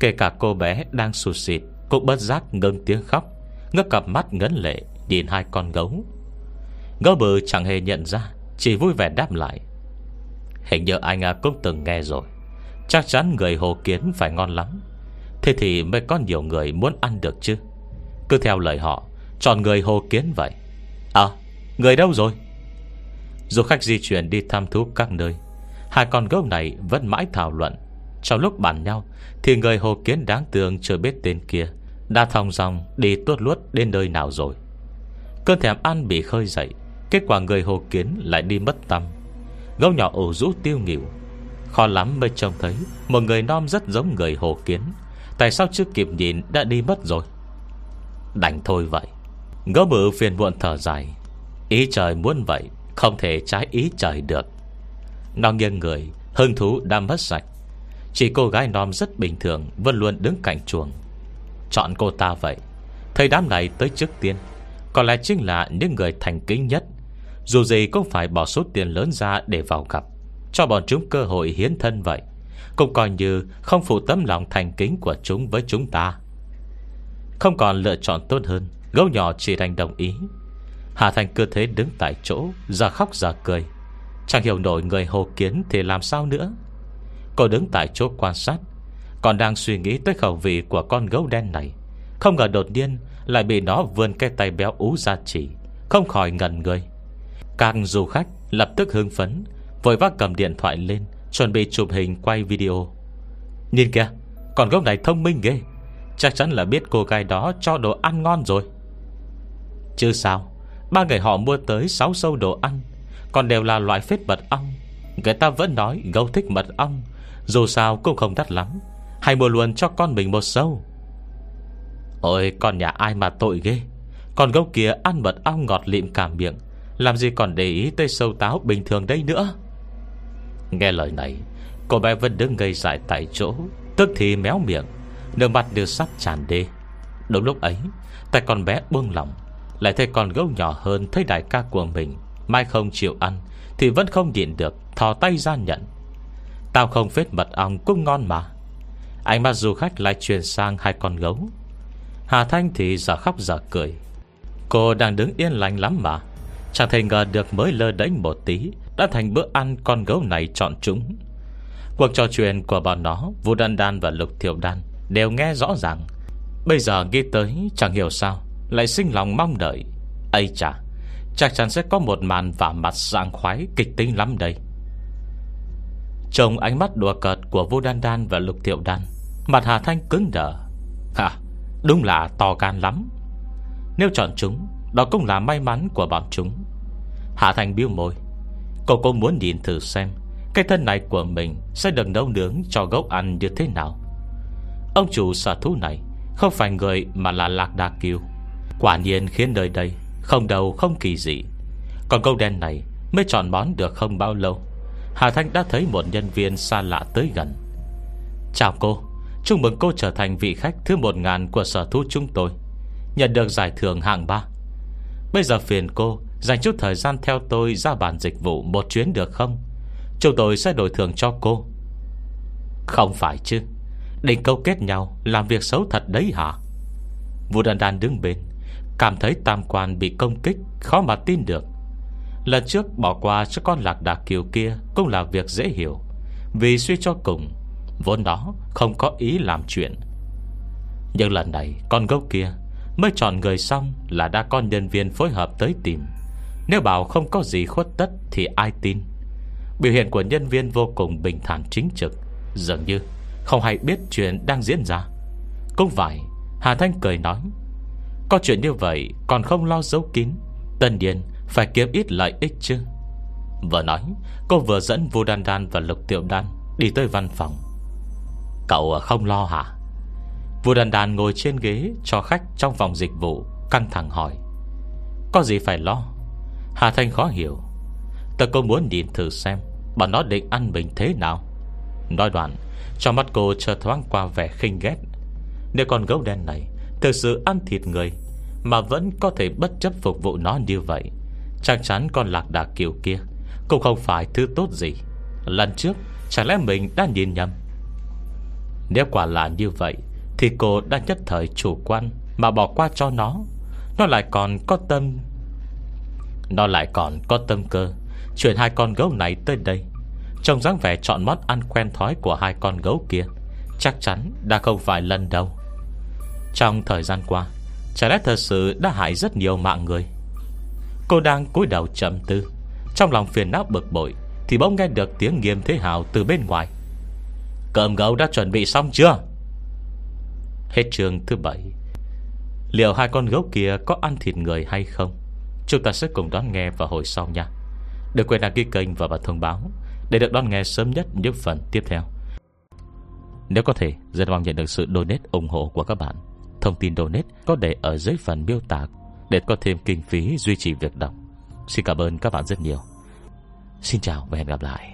Kể cả cô bé đang sụt sịt cũng bất giác ngưng tiếng khóc, ngước cặp mắt ngấn lệ nhìn hai con gấu. Gấu bự chẳng hề nhận ra, chỉ vui vẻ đáp lại: "Hình như anh cũng từng nghe rồi. Chắc chắn người hồ kiến phải ngon lắm, thế thì mới có nhiều người muốn ăn được chứ. Cứ theo lời họ, chọn người hồ kiến vậy." "À, người đâu rồi?" Du khách di chuyển đi thăm thú các nơi, hai con gấu này vẫn mãi thảo luận. Trong lúc bàn nhau thì người hồ kiến đáng thương chưa biết tên kia đã thong dong đi tuốt luốt đến nơi nào rồi. Cơn thèm ăn bị khơi dậy, kết quả người hồ kiến lại đi mất tăm. Gấu nhỏ ủ rũ tiêu nghỉu. Khó lắm mới trông thấy một người nom rất giống người hồ kiến, tại sao chưa kịp nhìn đã đi mất rồi. Đành thôi vậy, gấu bự phiền muộn thở dài. Ý trời muốn vậy, không thể trái ý trời được. Nó nghiêng người, hứng thú đã mất sạch. Chỉ cô gái nom rất bình thường, vẫn luôn đứng cạnh chuồng. Chọn cô ta vậy. Thấy đám này tới trước tiên, có lẽ chính là những người thành kính nhất. Dù gì cũng phải bỏ số tiền lớn ra để vào gặp, cho bọn chúng cơ hội hiến thân vậy, cũng coi như không phụ tấm lòng thành kính của chúng với chúng ta. Không còn lựa chọn tốt hơn, gấu nhỏ chỉ đành đồng ý. Hà Thanh cứ thế đứng tại chỗ, giờ khóc giờ cười, chẳng hiểu nổi người hồ kiến thì làm sao nữa. Cô đứng tại chỗ quan sát, còn đang suy nghĩ tới khẩu vị của con gấu đen này, không ngờ đột nhiên lại bị nó vươn cái tay béo ú ra chỉ, không khỏi ngẩn người. Các du khách lập tức hưng phấn, vội vã cầm điện thoại lên chuẩn bị chụp hình quay video. Nhìn kìa, con gấu này thông minh ghê, chắc chắn là biết cô gái đó cho đồ ăn ngon rồi. Chứ sao, ba người họ mua tới 6 sâu đồ ăn, còn đều là loại phết mật ong. Người ta vẫn nói gấu thích mật ong, dù sao cũng không đắt lắm, hay mua luôn cho con mình một sâu. Ôi, con nhà ai mà tội ghê. Con gấu kia ăn mật ong ngọt lịm cả miệng, làm gì còn để ý tới sâu táo bình thường đây nữa. Nghe lời này, cô bé vẫn đứng ngây dại tại chỗ, tức thì méo miệng, nước mặt đều sắp tràn đê. Đúng lúc ấy, tay con bé buông lỏng, lại thấy con gấu nhỏ hơn thấy đại ca của mình mai không chịu ăn thì vẫn không nhịn được thò tay ra nhận. Tao không phết mật ong cũng ngon mà. Ánh mắt du khách lại chuyển sang hai con gấu. Hà Thanh thì giờ khóc giờ cười. Cô đang đứng yên lành lắm mà, chẳng thể ngờ được mới lơ đễnh một tí đã thành bữa ăn con gấu này chọn chúng. Cuộc trò chuyện của bọn nó, Vũ Đan Đan và Lục Thiểu Đan đều nghe rõ ràng. Bây giờ nghĩ tới chẳng hiểu sao lại sinh lòng mong đợi. Ây chà, chắc chắn sẽ có một màn vả mặt sảng khoái kịch tính lắm đây. Trông ánh mắt đùa cợt của Vũ Đan Đan và Lục Thiểu Đan, mặt Hà Thanh cứng đờ. Hả, đúng là to gan lắm. Nếu chọn chúng, đó cũng là may mắn của bọn chúng. Hà Thanh bĩu môi. Cô muốn nhìn thử xem cái thân này của mình sẽ được nấu nướng cho gấu ăn như thế nào. Ông chủ sở thú này không phải người mà là Lạc Đà Kiều, quả nhiên khiến nơi đây không đầu không kỳ dị. Còn gấu đen này mới chọn món được không bao lâu, Hà Thanh đã thấy một nhân viên xa lạ tới gần. Chào cô, chúc mừng cô trở thành vị khách thứ 1000 của sở thú chúng tôi, nhận được giải thưởng hạng 3. Bây giờ phiền cô dành chút thời gian theo tôi ra bàn dịch vụ một chuyến được không? Chúng tôi sẽ đổi thưởng cho cô. Không phải chứ, định câu kết nhau làm việc xấu thật đấy hả? Vũ Đan Đan đứng bên, cảm thấy tam quan bị công kích, khó mà tin được. Lần trước bỏ qua cho con Lạc Đà Kiều kia cũng là việc dễ hiểu, vì suy cho cùng vốn đó không có ý làm chuyện. Nhưng lần này con gấu kia mới chọn người xong là đã có nhân viên phối hợp tới tìm. Nếu bảo không có gì khuất tất thì ai tin. Biểu hiện của nhân viên vô cùng bình thản chính trực, dường như không hay biết chuyện đang diễn ra. Cũng phải, Hà Thanh cười nói, có chuyện như vậy còn không lo giấu kín, tất nhiên phải kiếm ít lợi ích chứ. Vừa nói, cô vừa dẫn Vu Đan Đan và Lục Thiểu Đan đi tới văn phòng. Cậu không lo hả? Vu Đan Đan ngồi trên ghế cho khách trong phòng dịch vụ, căng thẳng hỏi. Có gì phải lo? Hà Thanh khó hiểu. Tớ cô muốn nhìn thử xem bọn nó định ăn mình thế nào. Nói đoạn, trong mắt cô chợt thoáng qua vẻ khinh ghét. Nếu con gấu đen này thực sự ăn thịt người mà vẫn có thể bất chấp phục vụ nó như vậy, chắc chắn con Lạc Đà Kiều kia cũng không phải thứ tốt gì. Lần trước chẳng lẽ mình đã nhìn nhầm? Nếu quả là như vậy thì cô đã nhất thời chủ quan mà bỏ qua cho nó. Nó lại còn có tâm cơ chuyển hai con gấu này tới đây. Trông dáng vẻ chọn món ăn quen thói của hai con gấu kia, chắc chắn đã không phải lần đầu. Trong thời gian qua, chả lẽ thật sự đã hại rất nhiều mạng người. Cô đang cúi đầu trầm tư, trong lòng phiền não bực bội, thì bỗng nghe được tiếng Nghiêm Thế Hào từ bên ngoài. Cơm gấu đã chuẩn bị xong chưa? Hết chương thứ 7. Liệu hai con gấu kia có ăn thịt người hay không? Chúng ta sẽ cùng đón nghe vào hồi sau nha. Đừng quên đăng ký kênh và bật thông báo để được đón nghe sớm nhất những phần tiếp theo. Nếu có thể, rất mong nhận được sự donate ủng hộ của các bạn. Thông tin donate có để ở dưới phần miêu tả để có thêm kinh phí duy trì việc đọc. Xin cảm ơn các bạn rất nhiều. Xin chào và hẹn gặp lại.